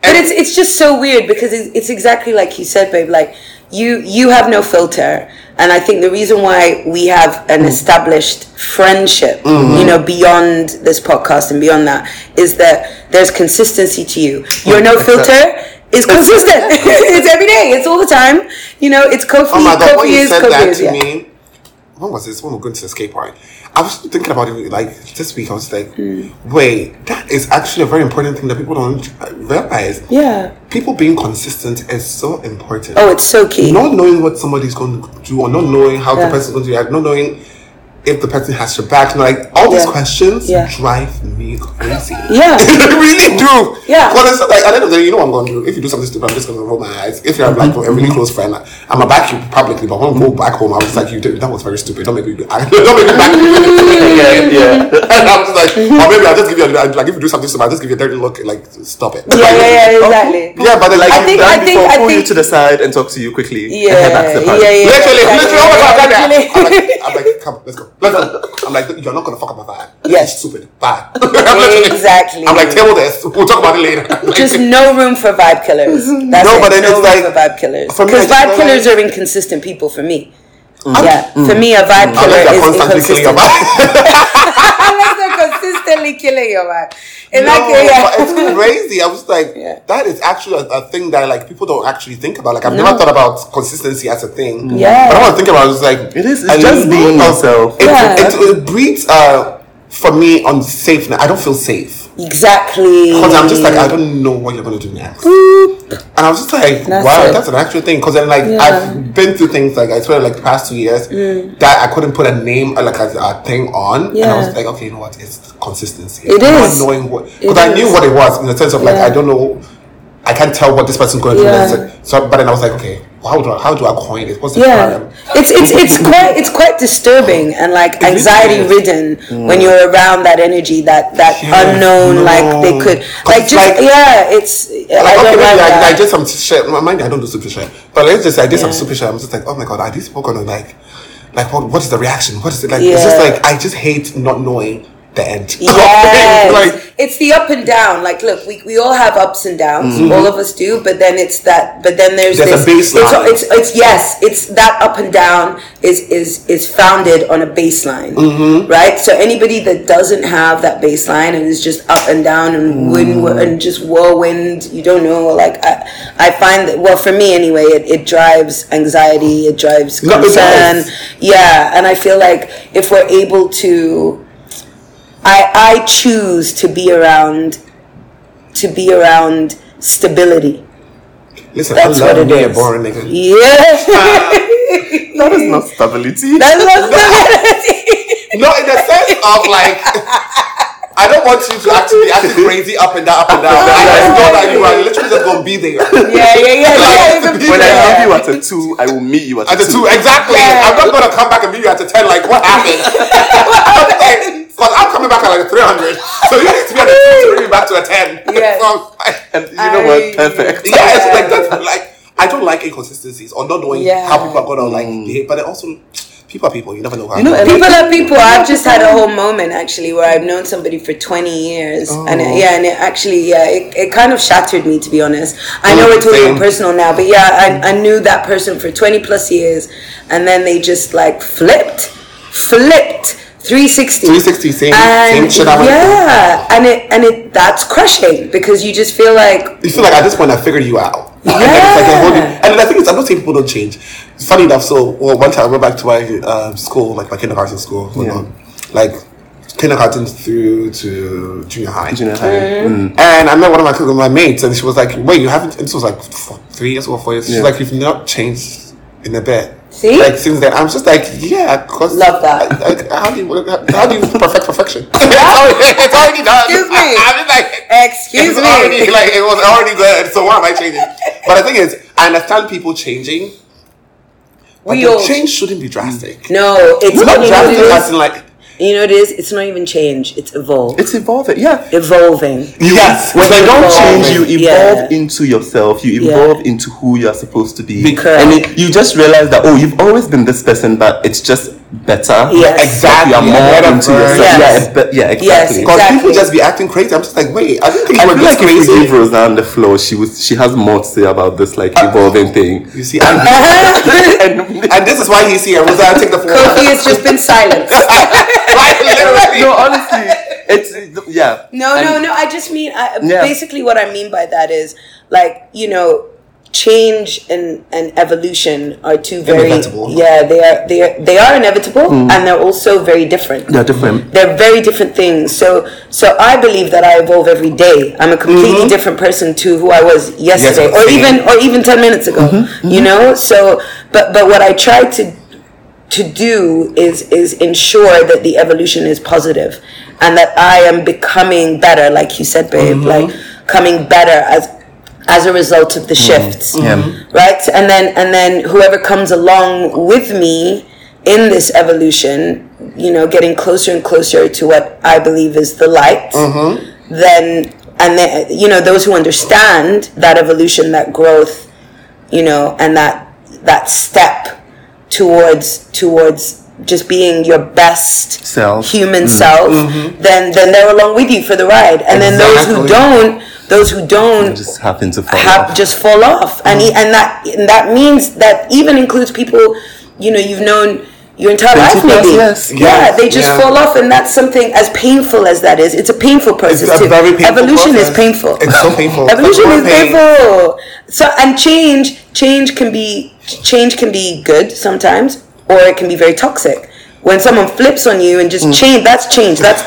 But it's just so weird because it's exactly like you said, babe. Like, you have no filter. And I think the reason why we have an established friendship, you know, beyond this podcast and beyond that, is that there's consistency to you. Your no filter is consistent. It's every day. It's all the time. You know, it's Koffi. Oh my God, when you said that to me, when was this? When we were going to the skate park. I was thinking about it like this week. I was like, wait, that is actually a very important thing that people don't realize. Yeah. People being consistent is so important. Oh, it's so key. Not knowing what somebody's going to do or not knowing how the person's going to react, not knowing if the person has your back. Like, all these questions drive me crazy. Yeah. They really do. Yeah. Because like, at the end of the day, you know what I'm going to do. If you do something stupid, I'm just going to roll my eyes. If you're like a really close friend, like, I'm going to back you publicly, but when I go back home, I was like, you did, that was very stupid. Don't make me do that. Don't make me back you. Yeah. And I was like, or maybe I'll just give you a, like, if you do something stupid, I'll just give you a dirty look, like, stop it. Yeah, exactly. Yeah, but then, like, I think pull you to the side and talk to you quickly. Yeah. And head back to the party. Yeah. Literally. Oh my God, I'm like, come, let's go. I'm like, you're not going to fuck up my vibe. Yes. Stupid. Bye. Exactly. I'm like, table this. We'll talk about it later. Like, just no room for vibe killers. That's no, it. But then no, it's like, because vibe killers are inconsistent people for me. Mm. Yeah. Mm. For me, a vibe killer is inconsistent. Unless they're consistently killing your vibe. It's crazy. I was like, that is actually a thing that like people don't actually think about. Like, I've never thought about consistency as a thing. Yeah. But I want to think about it. It's like, it is, it's just being yourself. It breeds, for me, unsafeness. I don't feel safe. Exactly. Because I'm just like, I don't know what you're going to do next. Boop. And I was just like, wow, that's an actual thing. Because then, like, I've been through things, like, I swear, like, the past 2 years that I couldn't put a name, like, a thing on. Yeah. And I was like, okay, you know what? It's consistency. It is. Not knowing what. Because I knew what it was in the sense of, like, I don't know. I can't tell what this person's going through. Yeah. So, but then I was like, okay, how do I coin it? What's the problem? It's quite disturbing and like anxiety ridden when you're around that energy, that unknown. Like they could like just like, it's like, I don't okay, like that. I did some shit. Mind you, I don't do super shit, but let's just I did some super shit. I'm just like, oh my God, are these people gonna like what is the reaction? What is it like? Yeah. It's just like I just hate not knowing the end. Yes. Like, it's the up and down. Like, look, we all have ups and downs. Mm-hmm. All of us do. But then it's that. But then there's this, a baseline. It's that up and down is founded on a baseline, mm-hmm. right? So anybody that doesn't have that baseline and is just up and down and wind and just whirlwind, you don't know. Like I find that. Well, for me anyway, it drives anxiety. It drives concern. And I feel like if we're able to. I choose to be around stability. Listen, that's I love being a boring nigga. Yeah. That is not stability. That's not stability. No, in the sense of like, I don't want you to actually act crazy up and down. I know that you are literally just going to be there. Yeah. When I meet you at a 2, I will meet you at a 2. Exactly. Yeah. I'm not going to come back and meet you at a 10. Like, what happened? Because I'm coming back at like a 300, so you need to be at a 2 to bring me back to a 10. Yes. So and you know what? Perfect. Yeah, it's like that's like I don't like inconsistencies or not knowing how people are gonna like behave, but also people are people. You never know how. You know, people are people. I've just had a whole moment actually where I've known somebody for 20 years, and it kind of shattered me, to be honest. I know it's really personal now, but I knew that person for 20+ years, and then they just like flipped. 360 same shit. And it that's crushing because you feel like at this point I figured you out. Yeah. And I think it's, I'm not saying people don't change. Funny enough, one time I went back to my school, like my kindergarten school, like kindergarten through to junior high. And I met one of my mates, and she was like, "Wait, you haven't?" This was like 3 years or 4 years. She's like, "You've not changed in a bit." See? Like, since then, I'm just like, cause love that. How do you perfect perfection? It's already done. Excuse me. Excuse me. Already, like, it was already good, so why am I changing? But the thing is, I understand people changing, but the change shouldn't be drastic. No, it's not drastic as in like... You know what it is? It's not even change. It's evolve. It's evolving. Yeah. Evolving. When you don't change, you evolve into yourself. You evolve into who you are supposed to be. Because you just realize that, oh, you've always been this person, but it's just better. Yes. Exactly. You are more into yourself. Yes. Yeah, exactly. Because people just be acting crazy. I'm just like, wait, I didn't think you were this crazy. If we give Rozan on the floor, she has more to say about this, like, evolving thing. You see? And this is why you see Rozan take the floor. Koffi has just been silenced. No, honestly, it's no. I just mean basically what I mean by that is, like, you know, change and evolution are two very inevitable. They are inevitable, and they're also very different. They're very different things. So I believe that I evolve every day. I'm a completely different person to who I was yesterday, or even 10 minutes ago. You know. So, but what I try to do is ensure that the evolution is positive, and that I am becoming better, like you said, babe, like coming better as a result of the shifts, right? And then whoever comes along with me in this evolution, you know, getting closer and closer to what I believe is the light, then, you know, those who understand that evolution, that growth, you know, and that step towards just being your best self, human self, then they're along with you for the ride. And then those who don't just happen to fall off. And that means that even includes people, you know, you've known your entire life, maybe. They just fall off, and that's something as painful as that is. It's a painful process. It's a very painful process. Is painful. It's so painful. Evolution is painful. So, and change can be good sometimes, or it can be very toxic. When someone flips on you and just change, that's toxic. That's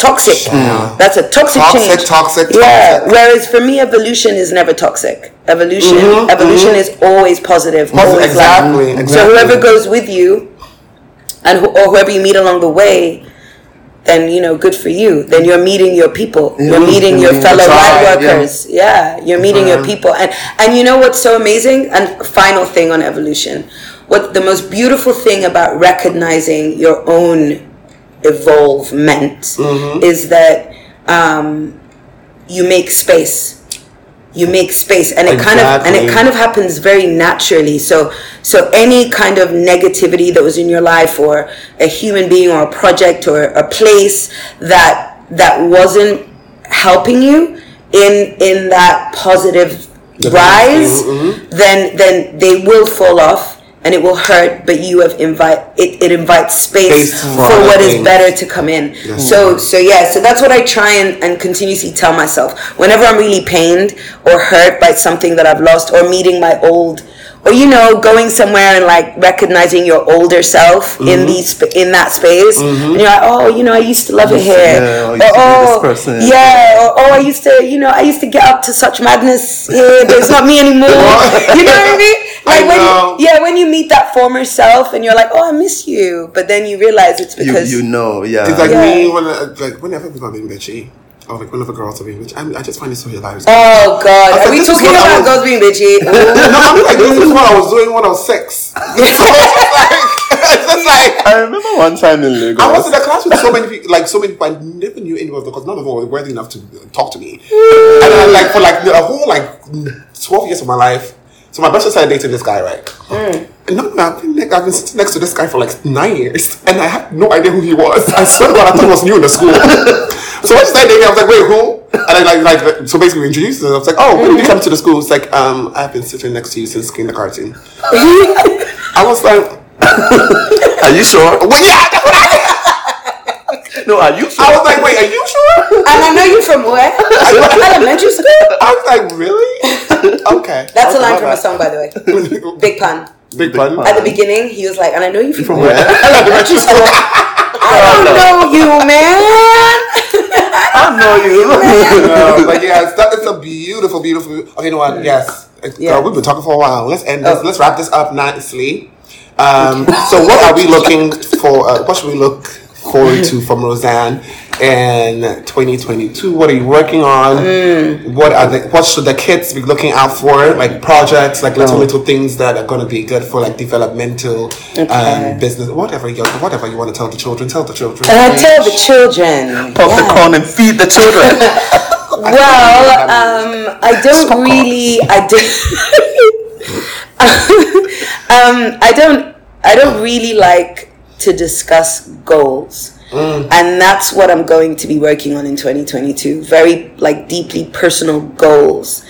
a toxic change. Toxic. Yeah. Whereas for me, evolution is never toxic. Evolution is always positive. Always exactly. So whoever goes with you, or whoever you meet along the way, then, you know, good for you. Then you're meeting your people. You're meeting your fellow ride workers. Yeah. You're meeting your people. And you know what's so amazing? And final thing on evolution. What the most beautiful thing about recognizing your own evolvement is that you make space. And it kind of happens very naturally. So any kind of negativity that was in your life, or a human being, or a project, or a place that wasn't helping you in that positive rise, then they will fall off. And it will hurt, but you have it invites space for what is better to come in. So that's what I try and continuously tell myself. Whenever I'm really pained or hurt by something that I've lost, or meeting my old, or, you know, going somewhere and like recognizing your older self in that space, and you're like, oh, you know, I used to love it here, I used to get up to such madness here, but it's not me anymore. You know what I mean? Like when you meet that former self and you're like, oh, I miss you, but then you realize it's because it's like me whenever people are being bitchy, or like whenever girls are being bitchy, I just find it so hilarious. Oh God, are we talking about girls being bitchy? No, I mean, like, this is what I was doing when I was six. I remember one time in Lagos, I was in a class with so many people, but I never knew anyone, because none of them were worthy enough to talk to me. And then, like, for like a whole 12 years of my life. So my best friend started dating this guy, right? And now I've been sitting next to this guy for like 9 years, and I had no idea who he was. I swear to God, I thought he was new in the school. So when she started dating, I was like, wait, who? And I so basically we introduced her. I was like, oh, when did you come to the school? It's like, I've been sitting next to you since kindergarten. I was like, are you sure? Well, yeah, that's what I said. No, are you sure? I was like, wait, are you sure? And I know you from where? Elementary school? I was like, really? Okay. That's a line from a song, by the way. Big Pun. Big Pun. At the beginning, he was like, and I know you from where? Elementary school. I don't know you, man. I know you. No, but yeah, it's a beautiful, beautiful. Okay, you know what? Yes. Yeah. We've been talking for a while. Let's end this. Let's wrap this up nicely. So what are we looking for? What should we look forward to from Rozan in 2022? What are you working on? What should the kids be looking out for? Like projects, like little things that are going to be good for like developmental business, whatever you want to tell the children. Pop the corn and feed the children. I don't really like to discuss goals, and that's what I'm going to be working on in 2022. Very deeply personal goals.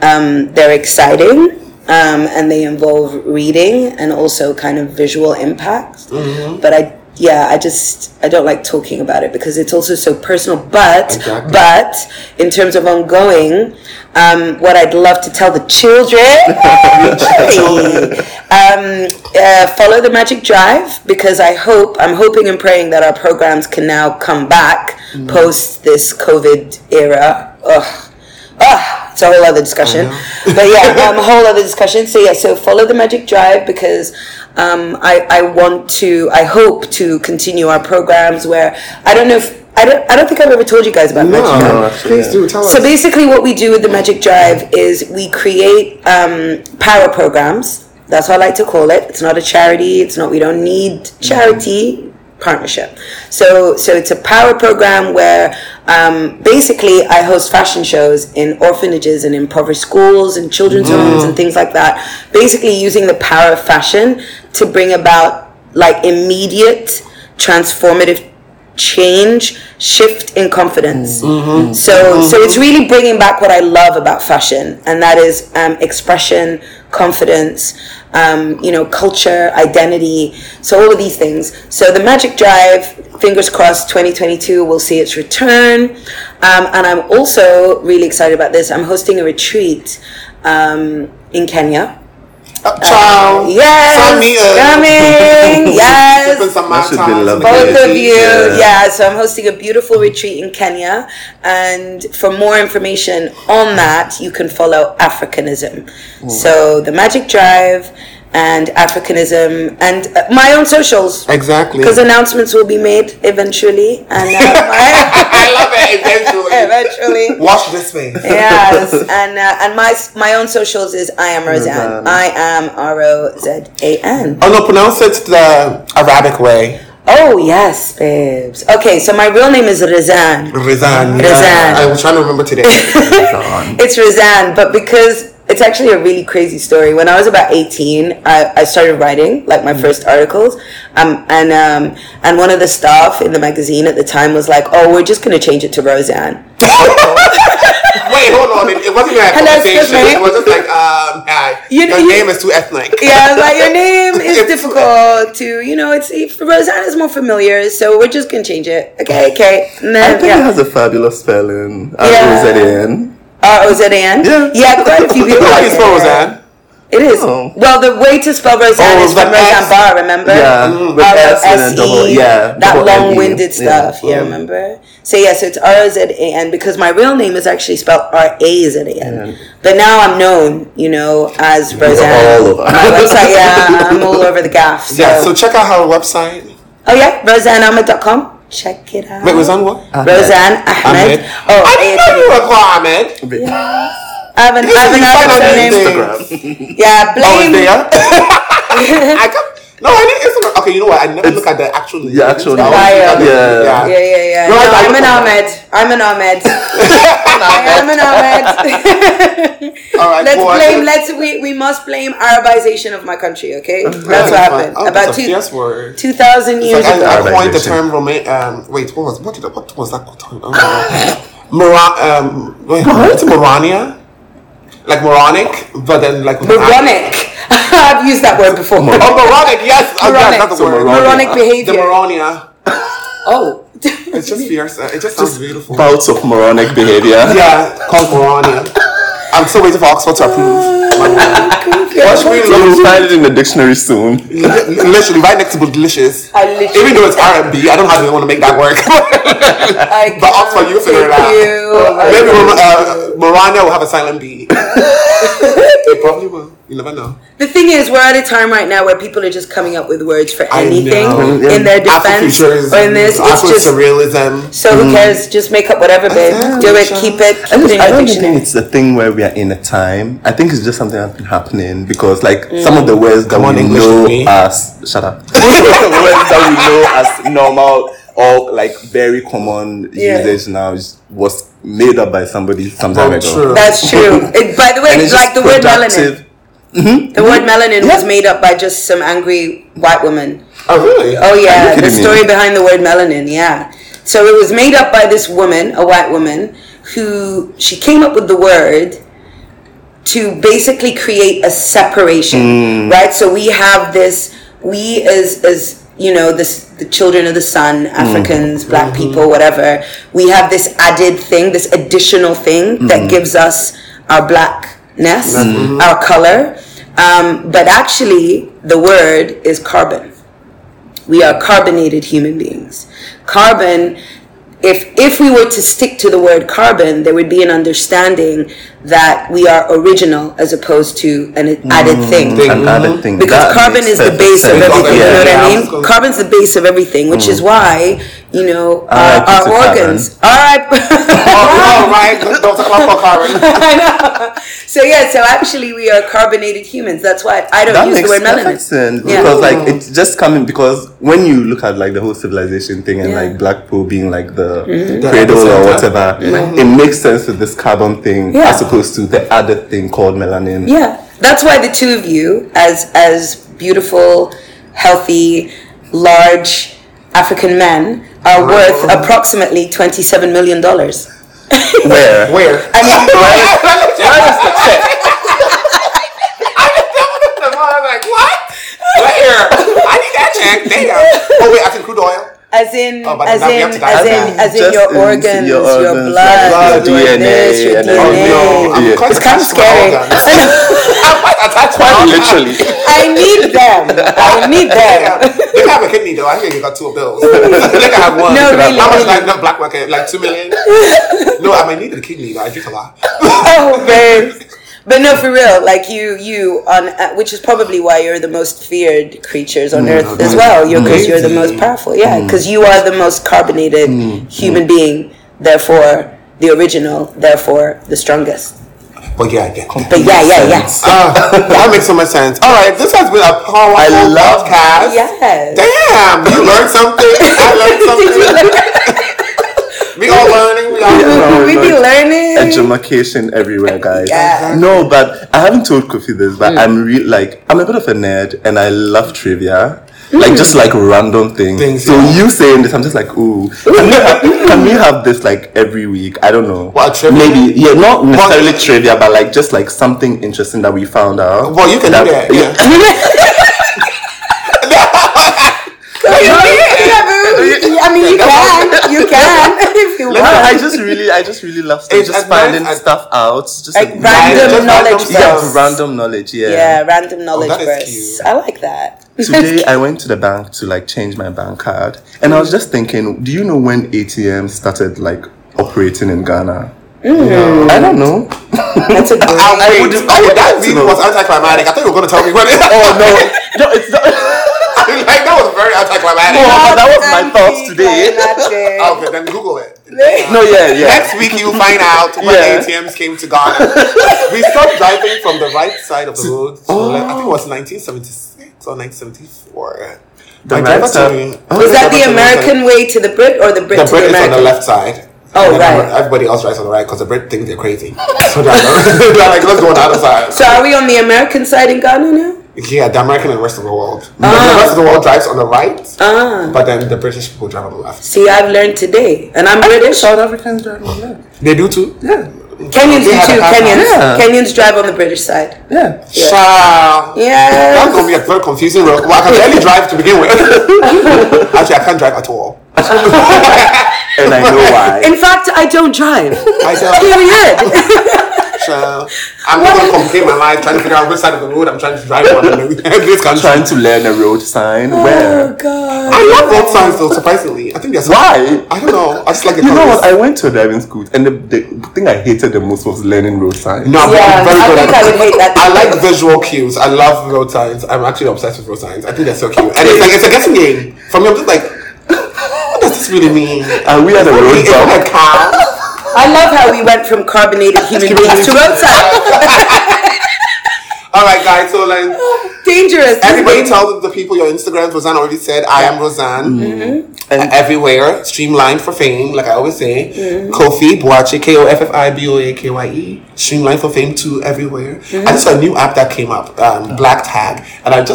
They're exciting, and they involve reading and also kind of visual impacts. But I yeah, I don't like talking about it because it's also so personal. But exactly. But in terms of ongoing, what I'd love to tell the children, follow The Magic Drive, because I'm hoping and praying that our programs can now come back post this COVID era. It's a whole other discussion. But yeah, a whole other discussion. So yeah, so follow The Magic Drive, because I hope to continue our programs where I don't think I've ever told you guys about Magic Drive. Please do tell us. So basically what we do with The Magic Drive is we create power programs. That's what I like to call it. It's not a charity. We don't need charity. Partnership. So it's a power program where basically I host fashion shows in orphanages and impoverished schools and children's homes and things like that, basically using the power of fashion to bring about like immediate transformative change, shift in confidence. So it's really bringing back what I love about fashion, and that is expression, confidence, culture, identity, so all of these things. So The Magic Drive, fingers crossed, 2022 will see its return. And I'm also really excited about this. I'm hosting a retreat in Kenya. Ciao. Yes. Coming. Yes. Both of you. Yeah. So I'm hosting a beautiful retreat in Kenya. And for more information on that, you can follow Africanism. So The Magic Drive and Africanism and my own socials. Exactly. Because announcements will be made eventually. And I love it. Eventually. Watch this thing. Yes. And my own socials is I am Rozan. I am Rozan. Oh no, pronounce it the Arabic way. Oh yes, babes. Okay, so my real name is Rozan. Rozan. I was trying to remember today. It's Rozan, but because it's actually a really crazy story. When I was about 18, I started writing like my first articles, and one of the staff in the magazine at the time was like, "Oh, we're just gonna change it to Rozan." Wait, hold on. It wasn't even a conversation. It was just like, your name is too ethnic. Yeah, like your name is difficult to, Rozan is more familiar, so we're just gonna change it. Okay. Then, I think it has a fabulous spelling. Rozan. Rozan? Yeah, quite a few people. How do you spell Rozan? It is. Oh. Well, the way to spell Rozan is from Rozan Bar, remember? Yeah. With S and double, that long-winded stuff. Yeah, remember? So, yeah, so it's Rozan, because my real name is actually spelled Razan. But now I'm known, as Rozan. All over. My website, I'm all over the gaff. So. Yeah, so check out our website. Oh, yeah, rozanahmed.com. Check it out. Wait, Rozan what? Rozan Ahmed. Oh, I know you were called Ahmed. Yeah. I haven't asked her name. Yeah, blame. I can't. No, I didn't Instagram. Okay, you know what? I never look at the actual name. Yeah, actual name. Yeah. No, I'm an Ahmed. I'm an Ahmed. All right. We must blame Arabization of my country, okay? That's what happened. About 2,000 years ago. I coined the term what was that term? Morania? Like moronic, but then like... Moronic. I've used that word before. Moronic, yes. That's the word. Moronic behavior. The moronia. Oh. It's just fierce. It just sounds beautiful. Bouts of moronic behavior. Yeah, called moronia. I'm still waiting for Oxford to approve. We'll find it in the dictionary soon. Literally, right next to delicious. Even though it's R&B, I don't know how they want to make that work. But Oxford, you figure it out. Maybe Morania will have a silent B. It probably will. You never know. The thing is, we're at a time right now where people are just coming up with words for anything in their defense. Or in this, it's just surrealism. So who cares? Just make up whatever, babe. Do it, keep it. I don't think it's a thing where we are in a time. I think it's just something that's been happening because, some of the words that we know as shut up. Some of the words that we know as normal or very common usage now was made up by somebody sometime ago. True. That's true. By the way, the word melanin. Mm-hmm. The word melanin was made up by just some angry white woman. Oh, really? Oh, yeah. The story behind the word melanin, yeah. So it was made up by this woman, a white woman, who she came up with the word to basically create a separation, right? So we have this, we as you know, the children of the sun, Africans, black people, whatever, we have this added thing, this additional thing that gives us our blackness, our color. But actually, the word is carbon. We are carbonated human beings. Carbon, if we were to stick to the word carbon, there would be an understanding that we are original as opposed to an added thing. Because carbon is the base of everything, you know what I mean? Carbon's the base of everything, which is why, you know, our organs. Don't talk about carbon. I know. So yeah, so actually we are carbonated humans. That's why I don't use the word melanin. Because like it's just coming, because when you look at like the whole civilization thing and like Blackpool being like the cradle or whatever, it makes sense with this carbon thing. Yeah. As opposed to the other thing called melanin. Yeah, that's why the two of you, as beautiful, healthy, large African men, are worth approximately $27 million. Where? Where? I mean, where is the tip? I just doubled them all. I'm like, what? Where? I need that check. Damn. Oh wait, I can crude oil. As in your organs, your blood, your DNA. Oh, no. It's kind of scary. Quite literally. I need them. They can have a kidney though. I think you got two of those. They can have one. No, really. How much like no black market? Like 2 million? No, I might need a kidney though. I drink a lot. Oh, babe. But no, for real, like you on, which is probably why you're the most feared creatures on earth as well. Because you're the most powerful, because you are the most carbonated human being. Therefore, the original. Therefore, the strongest. But yeah, I get that. But yeah. That makes so much sense. All right, this has been a powerful podcast. Yes. Damn, you learned something. I learned something. We all learning. We be learning. Edumacation everywhere, guys. Yeah. No, but I haven't told Koffi this, but I'm a bit of a nerd, and I love trivia. Like just like random things. So you saying this, I'm just like, ooh. Can we have this like every week? I don't know. What, trivia? Maybe not necessarily trivia, but like just like something interesting that we found out. Well, you can do that. I mean, you can if you want. I just really love stuff. It's just finding stuff out. Just random knowledge. Yeah, random knowledge verse. I like that. Today I went to the bank to like change my bank card, and I was just thinking, do you know when ATM started like operating in Ghana? No. I don't know. That's a great. That week was anticlimactic. I thought you were going to tell me what it is. Oh no, it's not. Like, that was very anticlimactic. No, but that was my thoughts today. Okay, then Google it. Next week you'll find out when ATMs came to Ghana. We stopped driving from the right side of the road. I think it was 1976 or 1974. Was that the American way to the Brit or the Brit to the American? The Brit is on the left side. Oh, right. Everybody else rides on the right because the Brit think they're crazy. So they're like, let's go on the other side. So are we on the American side in Ghana now? Yeah, the American and the rest of the world. The rest of the world drives on the right, but then the British people drive on the left. See, I've learned today, and I'm British. South Africans drive on the left. They do too. Yeah. Kenyans do too. Kenyans drive on the British side. Yeah. That's gonna be a very confusing road. Well, I can barely drive to begin with. Actually, I can't drive at all. And I know why. In fact, I don't drive. I don't. Period. I'm not going to complicate my life trying to figure out which side of the road I'm trying to drive on in this country. Trying to learn a road sign. Where? Oh, God. I love road signs, though, surprisingly. I think that's why. I don't know. I just like the colors. You know what? I went to a driving school, and the thing I hated the most was learning road signs. No, I'm very good at it. I would hate that. I like visual cues. I love road signs. I'm actually obsessed with road signs. I think they're so cute. And it's a guessing game. For me, I'm just like, what does this really mean? We are the road dog. I love how we went from carbonated human beings to roadside. All right, guys. So like, dangerous. Everybody tell the people your Instagrams. Rozan already said, I am Rozan. Everywhere, streamlined for fame, like I always say. Koffi Boakye, KOFFIBOAKYE. Streamlined for fame too. Everywhere. I just saw a new app that came up, Black Tag, and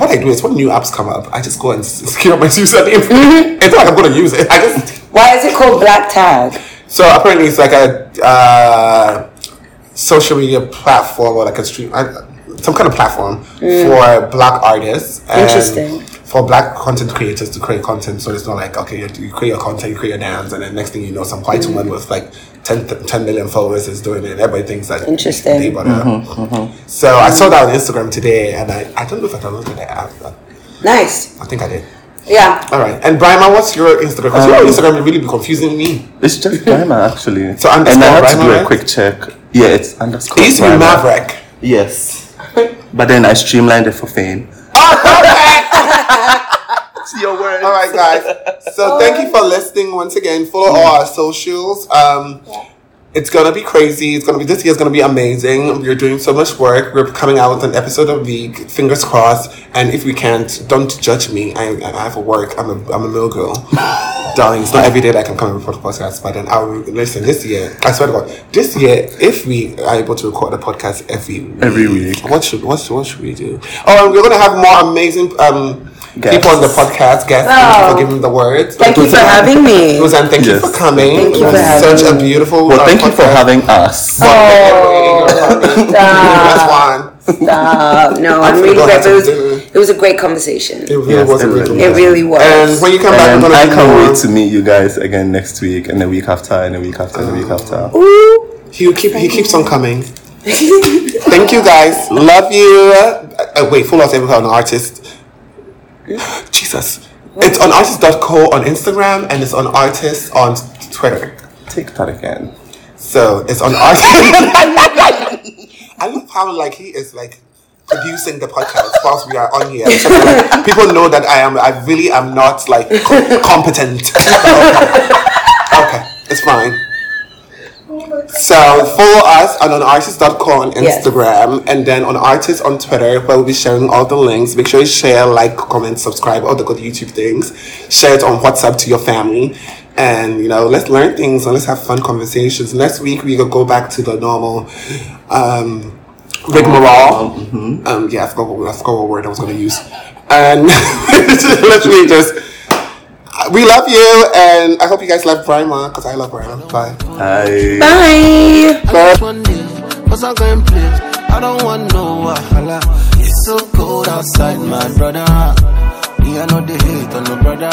what I do is when new apps come up, I just go and secure my username. It's not like I'm going to use it. Why is it called Black Tag? So apparently it's like a social media platform or like a stream, some kind of platform for black artists. And interesting. for black content creators to create content. So it's not like, okay, you create your content, you create your dance, and then next thing you know, some white woman with like 10 million followers is doing it, and everybody thinks that interesting. So I saw that on Instagram today, and I don't know if I downloaded the app. Nice. I think I did. Yeah. All right. And Brimah, what's your Instagram? Because your Instagram would really be confusing me. It's just Brimah, actually. So underscore and I had Brimah, to do a quick check. Yeah, it's underscore. It used to be Maverick. Yes. But then I streamlined it for fame. To your words. All right, guys. So thank you for listening once again. Follow all our socials. It's gonna be crazy. It's gonna be this year's gonna be amazing. We're doing so much work. We're coming out with an episode a week. Fingers crossed. And if we can't, don't judge me. I have work. I'm a mill girl, darling. It's not every day that I can come and record a podcast. But then I will listen this year. I swear to God, this year, if we are able to record a podcast every week, what should we do? Oh, and we're gonna have more amazing guests. People on the podcast, guests, thank you for giving the words. Thank you for having me. Rozan, thank you for coming. Thank you for having me. Such a beautiful thank you for having us. Stop. Stop. No, I'm really glad. It was a great conversation. It really was a great conversation. It really was. And when you come back, I can't wait to meet you guys again next week, and the week after, and the week after, and the week after. Ooh. He keeps on coming. Thank you, guys. Love you. Wait, follow us everywhere on Unartiste. Jesus. It's on Unartiste.co on Instagram, and it's on Unartiste on Twitter. Take that again. So it's on Unartiste. I love how he is producing the podcast whilst we are on here. People know that I really am not competent. Okay, it's fine. So follow us on Unartiste.co on Instagram, and then on Unartiste on Twitter, where we'll be sharing all the links. Make sure you share, comment, subscribe, all the good YouTube things. Share it on WhatsApp to your family. And, let's learn things and let's have fun conversations. Next week, we could go back to the normal rigmarole. Mm-hmm. I forgot what word I was going to use. And literally we love you, and I hope you guys love Brimah, because I love Brimah. Bye. Bye. Bye. I just want this, what's not going to play? I don't want no wahala. It's so cold outside, my brother. Me, I know they hate on no brother.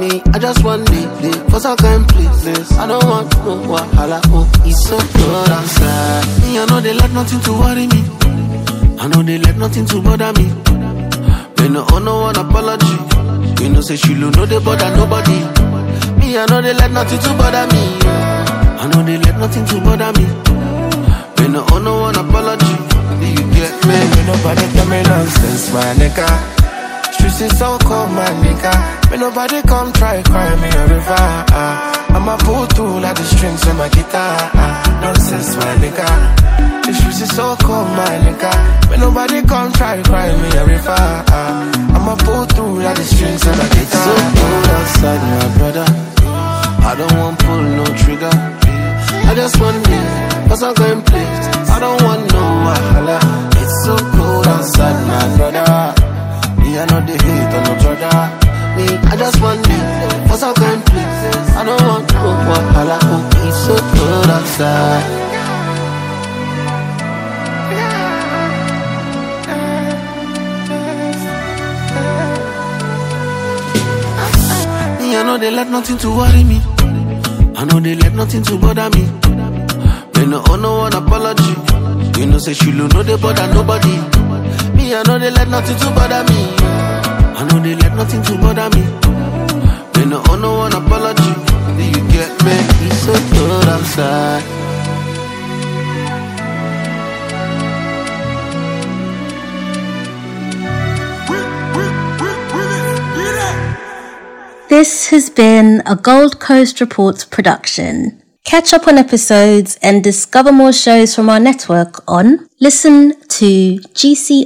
Me, I just want this, what's not going to play? I don't want no wahala. Oh, it's so cold outside. Me, I know they like nothing to worry me. I know they like nothing to bother me. They no owe no one apology. You know, say she don't know they bother nobody. Me, I know they let nothing to bother me. I know they let nothing to bother me. They no owe no one apology. Do you get me? Me nobody tell me nonsense, my nigga. Streets is so cold, my nigga. Me nobody come try cry me a river. I'ma pull through like the strings on my guitar. Nonsense, my nigga. The streets is so cold, my nigga. Me nobody come try cry me a river. I'ma pull through like the strings on my guitar. It's so cold outside, my brother. I don't want pull no trigger. I just want me, cause I'm going place. I don't want no wahala. It's so cold outside, my brother. Me, I know they hate on no brother. Me, I just want me, what's up going places. I don't want to go for Allah, who is so cold outside. Me, I know they let nothing to worry me. I know they let nothing to bother me. They no owe no one apology. You know, say she don't know they bother nobody. Me, I know they let nothing to bother me. I know they let nothing to bother me. They no owe no one apology. Do you get me? It's so cold outside. This has been a Gold Coast Reports production. Catch up on episodes and discover more shows from our network on listen2gcr.com.